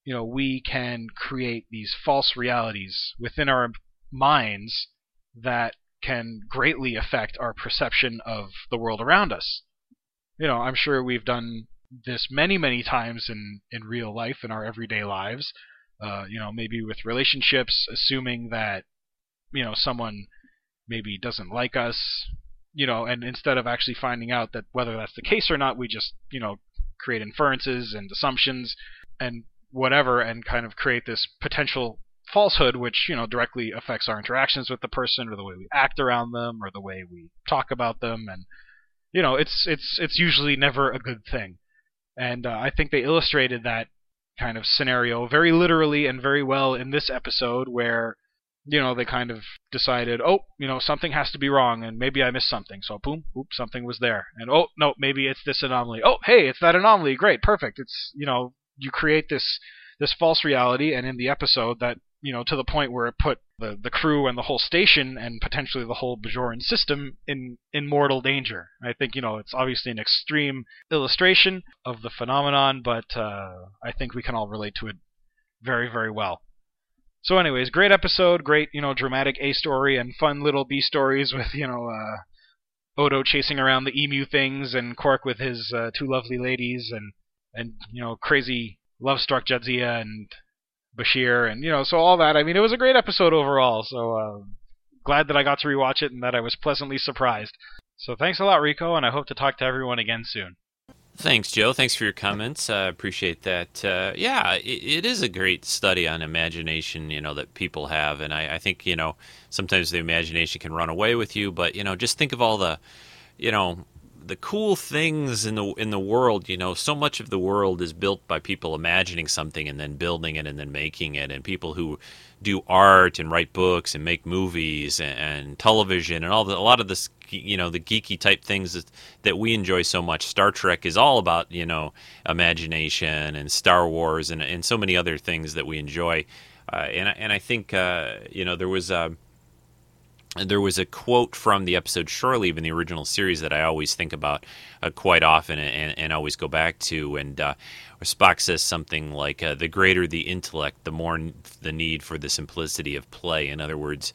you know, we can create these false realities within our minds that can greatly affect our perception of the world around us. You know, I'm sure we've done this many, many times in, in real life, in our everyday lives, uh, you know, maybe with relationships, assuming that, you know, someone maybe doesn't like us, you know, and instead of actually finding out that whether that's the case or not, we just, you know, create inferences and assumptions and whatever, and kind of create this potential falsehood which, you know, directly affects our interactions with the person or the way we act around them or the way we talk about them. And, you know, it's it's it's usually never a good thing. And uh, I think they illustrated that kind of scenario very literally and very well in this episode where, you know, they kind of decided, oh, you know, something has to be wrong and maybe I missed something. So boom, oops, something was there. And oh, no, maybe it's this anomaly. Oh, hey, it's that anomaly. Great, perfect. It's, you know, you create this this false reality, and in the episode that, you know, to the point where it put the, the crew and the whole station and potentially the whole Bajoran system in, in mortal danger. I think, you know, it's obviously an extreme illustration of the phenomenon, but uh, I think we can all relate to it very, very well. So anyways, great episode, great, you know, dramatic A story and fun little B stories with, you know, uh, Odo chasing around the emu things and Quark with his uh, two lovely ladies and And, you know, crazy love-struck Jadzia and Bashir and, you know, so all that. I mean, it was a great episode overall, so uh, glad that I got to rewatch it and that I was pleasantly surprised. So thanks a lot, Rico, and I hope to talk to everyone again soon. Thanks, Joe. Thanks for your comments. I uh, appreciate that. Uh, yeah, it, it is a great study on imagination, you know, that people have. And I, I think, you know, sometimes the imagination can run away with you, but, you know, just think of all the, you know, the cool things in the in the world. You know, so much of the world is built by people imagining something and then building it and then making it, and people who do art and write books and make movies and, and television and all the, a lot of this, you know, the geeky type things that, that we enjoy so much. Star Trek is all about, you know, imagination, and Star Wars and and so many other things that we enjoy. Uh, and and I think uh, you know, there was a There was a quote from the episode Shore Leave in the original series that I always think about uh, quite often and, and always go back to. And uh, Spock says something like, uh, the greater the intellect, the more n- the need for the simplicity of play. In other words,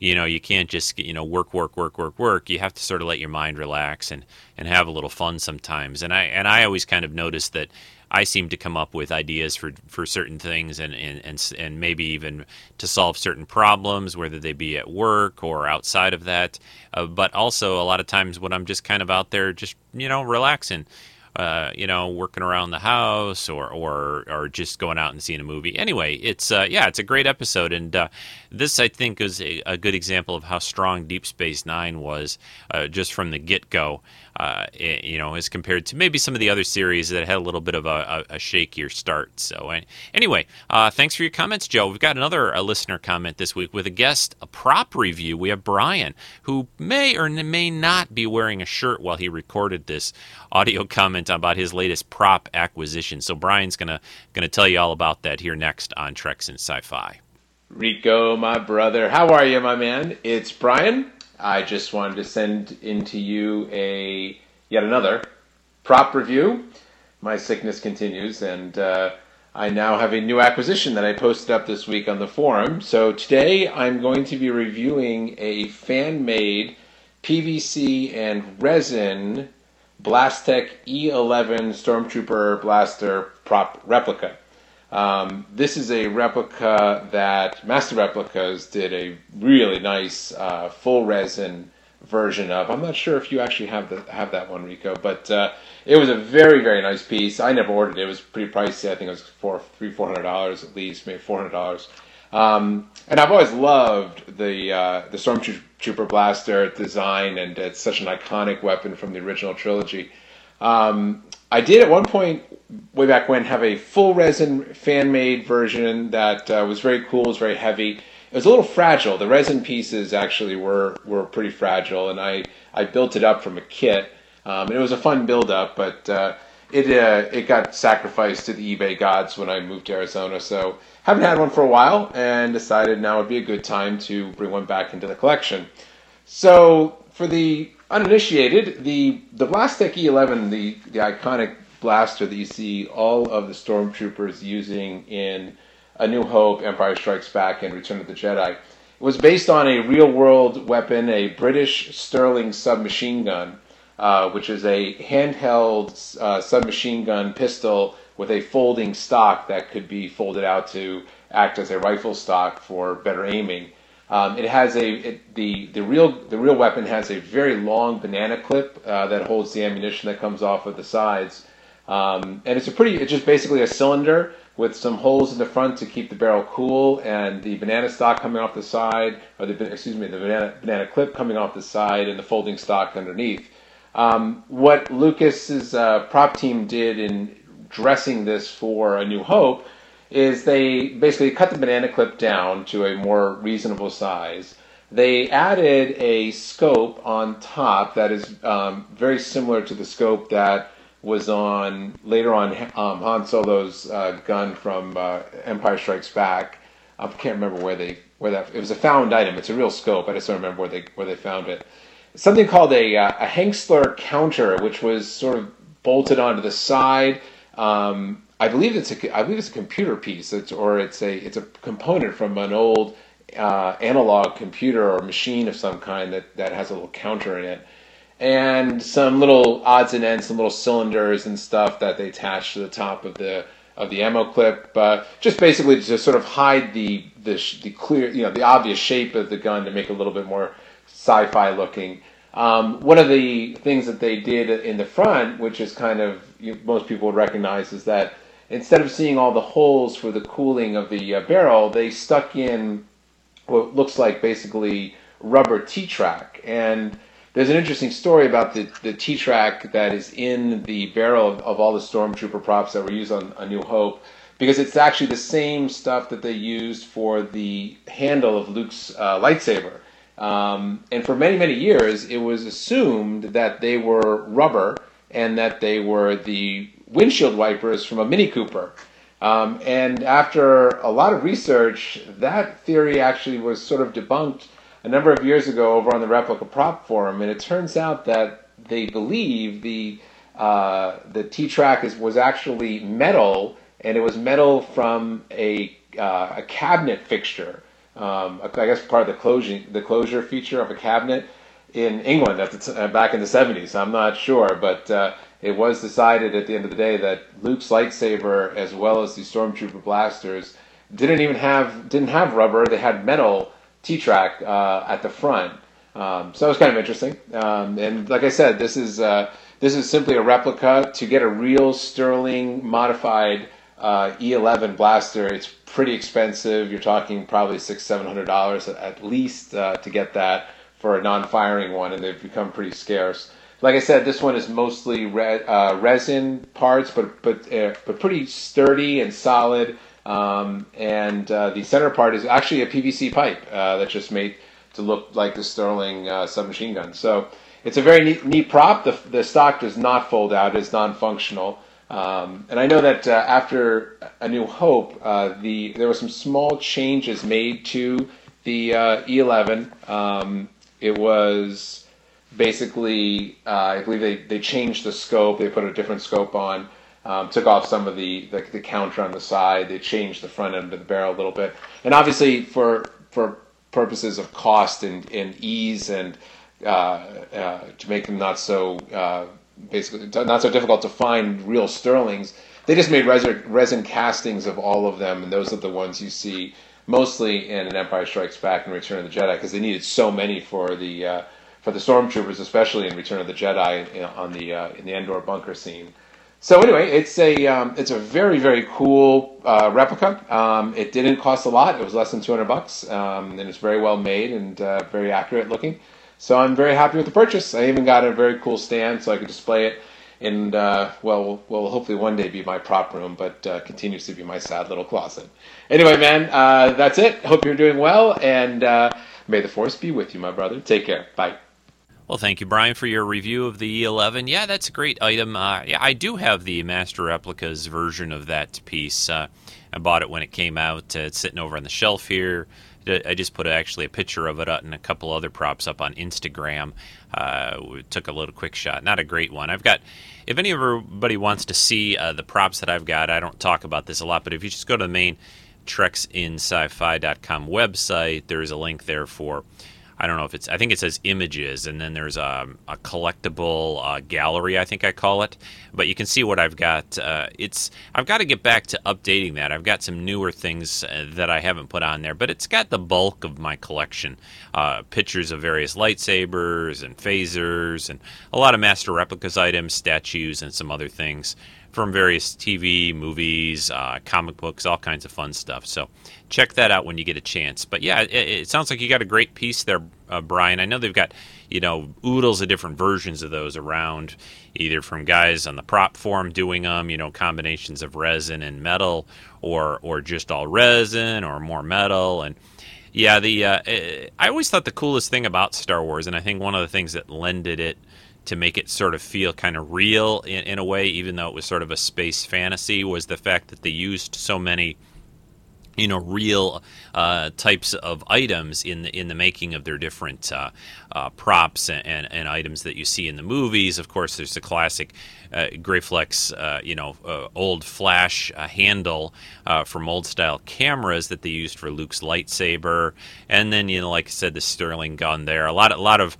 you know, you can't just, you know, work, work, work, work, work. You have to sort of let your mind relax and, and have a little fun sometimes. And I and I always kind of noticed that I seem to come up with ideas for, for certain things and, and, and, and maybe even to solve certain problems, whether they be at work or outside of that. Uh, but also a lot of times when I'm just kind of out there just, you know, relaxing, uh, you know, working around the house or, or or just going out and seeing a movie. Anyway, it's uh, yeah, it's a great episode, and uh, this I think is a, a good example of how strong Deep Space Nine was uh, just from the get-go. Uh, it, you know, as compared to maybe some of the other series that had a little bit of a, a, a shakier start. So uh, anyway, uh, thanks for your comments, Joe. We've got another a listener comment this week with a guest, a prop review. We have Brian, who may or may not be wearing a shirt while he recorded this audio comment about his latest prop acquisition. So Brian's gonna gonna tell you all about that here next on Treks and Sci-Fi. Rico, my brother, how are you, my man? It's Brian. I just wanted to send into you a yet another prop review. My sickness continues, and uh, I now have a new acquisition that I posted up this week on the forum. So today I'm going to be reviewing a fan-made P V C and resin Blastech E eleven Stormtrooper Blaster prop replica. Um, this is a replica that Master Replicas did a really nice uh, full resin version of. I'm not sure if you actually have the, have that one, Rico, but uh, it was a very, very nice piece. I never ordered it. It was pretty pricey. I think it was four, three, four hundred dollars at least, maybe four hundred dollars. Um, and I've always loved the uh, the Stormtrooper Blaster design, and it's such an iconic weapon from the original trilogy. Um, I did at one point, way back when, have a full resin fan-made version that uh, was very cool, was very heavy. It was a little fragile. The resin pieces actually were were pretty fragile, and I, I built it up from a kit. Um, and it was a fun build-up, but uh, it uh, it got sacrificed to the eBay gods when I moved to Arizona. So haven't had one for a while and decided now would be a good time to bring one back into the collection. So for the uninitiated, the, the Blastech E eleven, the, the iconic blaster that you see all of the Stormtroopers using in A New Hope, Empire Strikes Back, and Return of the Jedi, was based on a real-world weapon, a British Sterling submachine gun, uh, which is a handheld uh, submachine gun pistol with a folding stock that could be folded out to act as a rifle stock for better aiming. Um, it has a it, the the real the real weapon has a very long banana clip uh, that holds the ammunition that comes off of the sides, um, and it's a pretty it's just basically a cylinder with some holes in the front to keep the barrel cool, and the banana stock coming off the side, or the excuse me the banana banana clip coming off the side, and the folding stock underneath. Um, what Lucas's uh, prop team did in dressing this for A New Hope is they basically cut the banana clip down to a more reasonable size. They added a scope on top that is um, very similar to the scope that was on later on um, Han Solo's uh, gun from uh, Empire Strikes Back. I can't remember where they where that it was a found item. It's a real scope. I just don't remember where they where they found it. Something called a uh, a Henksler counter, which was sort of bolted onto the side. Um, I believe it's a I believe it's a computer piece, it's, or it's a it's a component from an old uh, analog computer or machine of some kind that, that has a little counter in it, and some little odds and ends, some little cylinders and stuff that they attach to the top of the of the ammo clip, uh, just basically to sort of hide the the the clear you know the obvious shape of the gun to make it a little bit more sci-fi looking. Um, one of the things that they did in the front, which is kind of you, most people would recognize, is that instead of seeing all the holes for the cooling of the uh, barrel, they stuck in what looks like basically rubber T-track. And there's an interesting story about the, the T-track that is in the barrel of, of all the Stormtrooper props that were used on A New Hope, because it's actually the same stuff that they used for the handle of Luke's uh, lightsaber. Um, and for many, many years, it was assumed that they were rubber and that they were the windshield wipers from a Mini Cooper. Um, and after a lot of research, that theory actually was sort of debunked a number of years ago over on the Replica Prop Forum. And it turns out that they believe the uh, the T-track is, was actually metal, and it was metal from a uh, a cabinet fixture. Um, I guess part of the closure, the closure feature of a cabinet in England at the t- back in the seventies. I'm not sure, but uh, it was decided at the end of the day that Luke's lightsaber, as well as the Stormtrooper blasters, didn't even have didn't have rubber. They had metal T-track uh, at the front, um, so it was kind of interesting. Um, and like I said, this is uh, This is simply a replica. To get a real Sterling modified uh, E eleven blaster, it's pretty expensive. You're talking probably six, seven hundred dollars at least uh, to get that for a non-firing one, and they've become pretty scarce. Like I said, this one is mostly re- uh, resin parts, but but uh, but pretty sturdy and solid. Um, and uh, the center part is actually a P V C pipe uh, that's just made to look like the Sterling uh, submachine gun. So it's a very neat, neat prop. The, the stock does not fold out. It's non-functional. Um, and I know that uh, after A New Hope, uh, the there were some small changes made to the uh, E eleven. Um, it was basically, uh, I believe they, they changed the scope. They put a different scope on. Um, took off some of the, the the counter on the side. They changed the front end of the barrel a little bit, and obviously for for purposes of cost and, and ease and uh, uh, to make them not so uh, basically not so difficult to find real Sterlings, they just made resin, resin castings of all of them, and those are the ones you see mostly in An Empire Strikes Back and Return of the Jedi, because they needed so many for the uh, for the stormtroopers, especially in Return of the Jedi in, on the uh, in the Endor bunker scene. So anyway, it's a um, it's a very very cool uh, replica. Um, it didn't cost a lot; it was less than two hundred bucks, um, and it's very well made and uh, very accurate looking. So I'm very happy with the purchase. I even got a very cool stand so I could display it, and uh, well, will we'll hopefully one day be my prop room, but uh, continues to be my sad little closet. Anyway, man, uh, that's it. Hope you're doing well, and uh, may the force be with you, my brother. Take care. Bye. Well, thank you, Brian, for your review of the E eleven. Yeah, that's a great item. Uh, yeah, I do have the Master Replicas version of that piece. Uh, I bought it when it came out. Uh, it's sitting over on the shelf here. I just put actually a picture of it up and a couple other props up on Instagram. Uh, we took a little quick shot. Not a great one. I've got, if anybody wants to see uh, the props that I've got, I don't talk about this a lot, but if you just go to the main treks in sci fi dot com website, there is a link there for... I don't know if it's, I think it says images, and then there's a, a collectible uh, gallery, I think I call it. But you can see what I've got. Uh, it's I've got to get back to updating that. I've got some newer things that I haven't put on there, but it's got the bulk of my collection. Uh, pictures of various lightsabers and phasers and a lot of Master Replicas items, statues, and some other things from various T V, movies, uh, comic books, all kinds of fun stuff. So check that out when you get a chance. But yeah, it, it sounds like you got a great piece there, uh, Brian. I know they've got, you know, oodles of different versions of those around, either from guys on the prop form doing them, you know, combinations of resin and metal, or or just all resin or more metal. And yeah, the uh, I always thought the coolest thing about Star Wars, and I think one of the things that lended it to make it sort of feel kind of real in, in a way, even though it was sort of a space fantasy, was the fact that they used so many, you know, real uh, types of items in the, in the making of their different uh, uh, props and, and, and items that you see in the movies. Of course, there's the classic uh, Grayflex, uh, you know, uh, old flash uh, handle uh, from old-style cameras that they used for Luke's lightsaber. And then, you know, like I said, the Sterling gun there. A lot, a lot of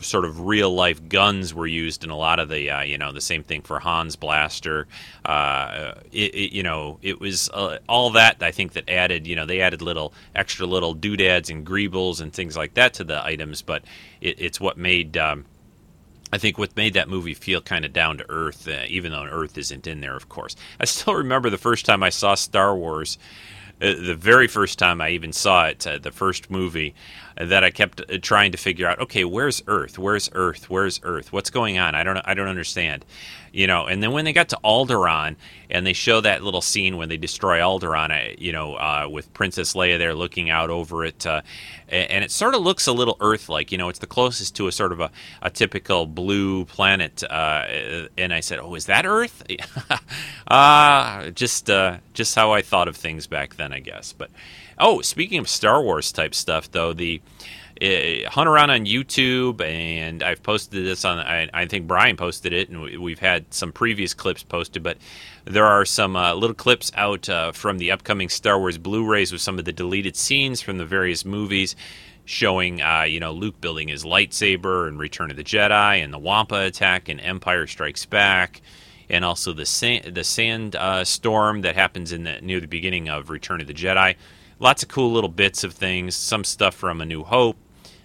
sort of real-life guns were used in a lot of the, uh, you know, the same thing for Han's blaster. Uh, it, it, you know, it was uh, all that, I think, that added, you know, they added little extra little doodads and greebles and things like that to the items, but it, it's what made... Um, I think what made that movie feel kind of down to earth, uh, even though Earth isn't in there, of course. I still remember the first time I saw Star Wars, uh, the very first time I even saw it, uh, the first movie, uh, that I kept uh, trying to figure out, okay, where's Earth? Where's Earth? Where's Earth? What's going on? I don't I don't understand. You know, and then when they got to Alderaan and they show that little scene when they destroy Alderaan, you know, uh, with Princess Leia there looking out over it, uh, and it sort of looks a little Earth-like. You know, it's the closest to a sort of a, a typical blue planet. Uh, and I said, "Oh, is that Earth?" uh, just uh, just how I thought of things back then, I guess. But oh, speaking of Star Wars type stuff, though, the Uh, hunt around on YouTube, and I've posted this on, I, I think Brian posted it, and we, we've had some previous clips posted, but there are some uh, little clips out uh, from the upcoming Star Wars Blu-rays with some of the deleted scenes from the various movies showing, uh, you know, Luke building his lightsaber and Return of the Jedi and the Wampa attack and Empire Strikes Back, and also the sand, the sand uh, storm that happens in the, near the beginning of Return of the Jedi. Lots of cool little bits of things, some stuff from A New Hope,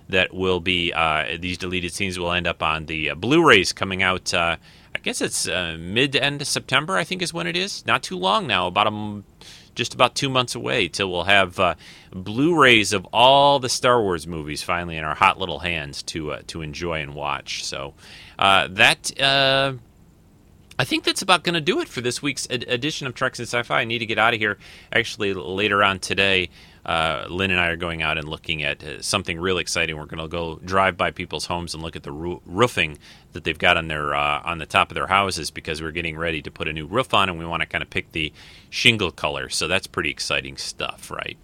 that will be, uh, these deleted scenes will end up on the uh, Blu-rays coming out, uh, I guess it's uh, mid to end of September, I think is when it is. Not too long now, about a, just about two months away till we'll have uh, Blu-rays of all the Star Wars movies finally in our hot little hands to uh, to enjoy and watch. So uh, that... Uh, I think that's about going to do it for this week's ed- edition of Treks and Sci-Fi. I need to get out of here. Actually, later on today, uh, Lynn and I are going out and looking at uh, something real exciting. We're going to go drive by people's homes and look at the ro- roofing that they've got on their uh, on the top of their houses, because we're getting ready to put a new roof on, and we want to kind of pick the shingle color. So that's pretty exciting stuff, right?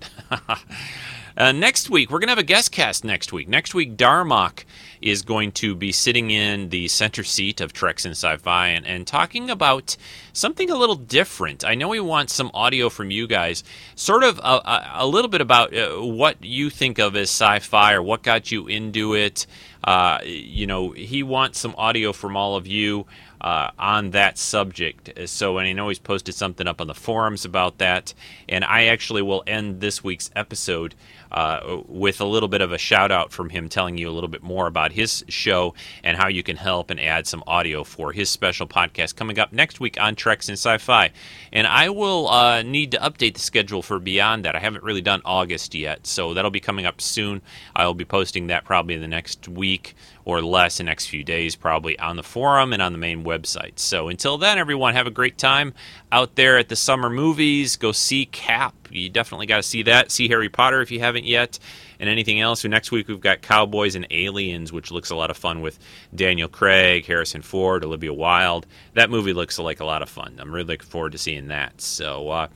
Uh, next week, we're going to have a guest cast next week. Next week, Darmok is going to be sitting in the center seat of Treks and Sci-Fi and, and talking about something a little different. I know we want some audio from you guys, sort of a, a, a little bit about uh, what you think of as sci-fi or what got you into it. Uh, you know, he wants some audio from all of you uh, on that subject. So, and I know he's posted something up on the forums about that. And I actually will end this week's episode Uh, with a little bit of a shout out from him telling you a little bit more about his show and how you can help and add some audio for his special podcast coming up next week on Treks and Sci-Fi. And I will uh, need to update the schedule for beyond that. I haven't really done August yet, so that'll be coming up soon. I'll be posting that probably in the next week or less, in the next few days, probably on the forum and on the main website. So until then, everyone, have a great time out there at the summer movies. Go see Cap. You definitely got to see that. See Harry Potter if you haven't yet, and anything else. So next week, we've got Cowboys and Aliens, which looks a lot of fun with Daniel Craig, Harrison Ford, Olivia Wilde. That movie looks like a lot of fun. I'm really looking forward to seeing that. So, uh,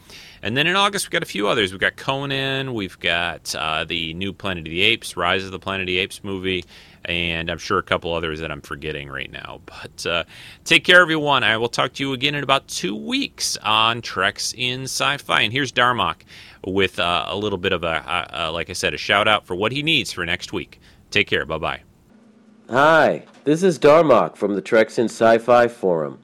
and then in August, we've got a few others. We've got Conan. We've got uh, the new Planet of the Apes, Rise of the Planet of the Apes movie. And I'm sure a couple others that I'm forgetting right now. But uh, take care, everyone. I will talk to you again in about two weeks on Treks in Sci-Fi. And here's Darmok with uh, a little bit of a, uh, uh, like I said, a shout-out for what he needs for next week. Take care. Bye-bye. Hi, this is Darmok from the Treks in Sci-Fi Forum.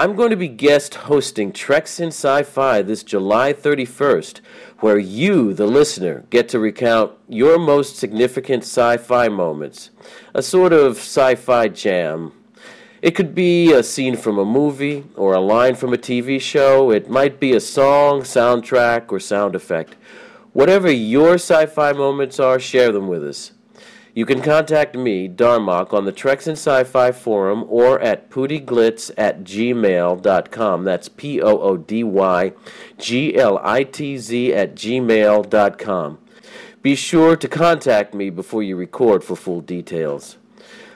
I'm going to be guest hosting Treks in Sci-Fi this July thirty-first, where you, the listener, get to recount your most significant sci-fi moments, a sort of sci-fi jam. It could be a scene from a movie or a line from a T V show. It might be a song, soundtrack, or sound effect. Whatever your sci-fi moments are, share them with us. You can contact me, Darmok, on the Treks and Sci-Fi Forum or at poodyglitz at gmail dot com. That's P O O D Y G L I T Z at gmail dot com. Be sure to contact me before you record for full details.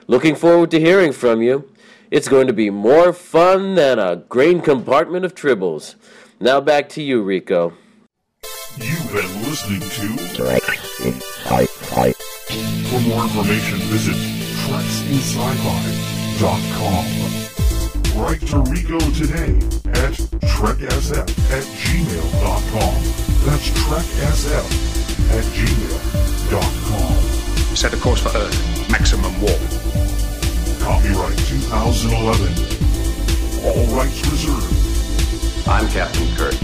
Looking forward to hearing from you. It's going to be more fun than a grain compartment of tribbles. Now back to you, Rico. You've been listening to Treks in Sci-Fi. For more information, visit treks in sci-fi dot com. Write to Rico today at trek s f at gmail dot com. That's trek s f at gmail dot com. Set a course for Earth. Maximum warp. Copyright twenty eleven. All rights reserved. I'm Captain Kirk.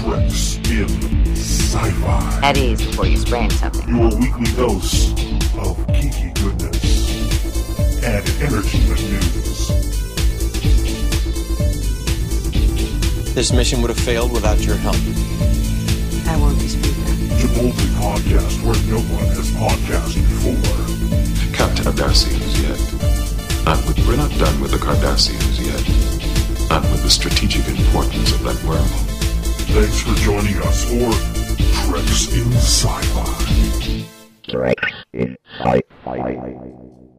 Treks in Sci-Fi. At ease before you sprain something. Your weekly dose of geeky goodness and entertainment news. This mission would have failed without your help. I won't be speaking. To boldly podcast where no one has podcasted before. Captain Cardassians yet. I'm with, we're not done with the Cardassians yet. I'm with the strategic importance of that world. Thanks for joining us for Treks in Sci-Fi. Treks in Sci-Fi.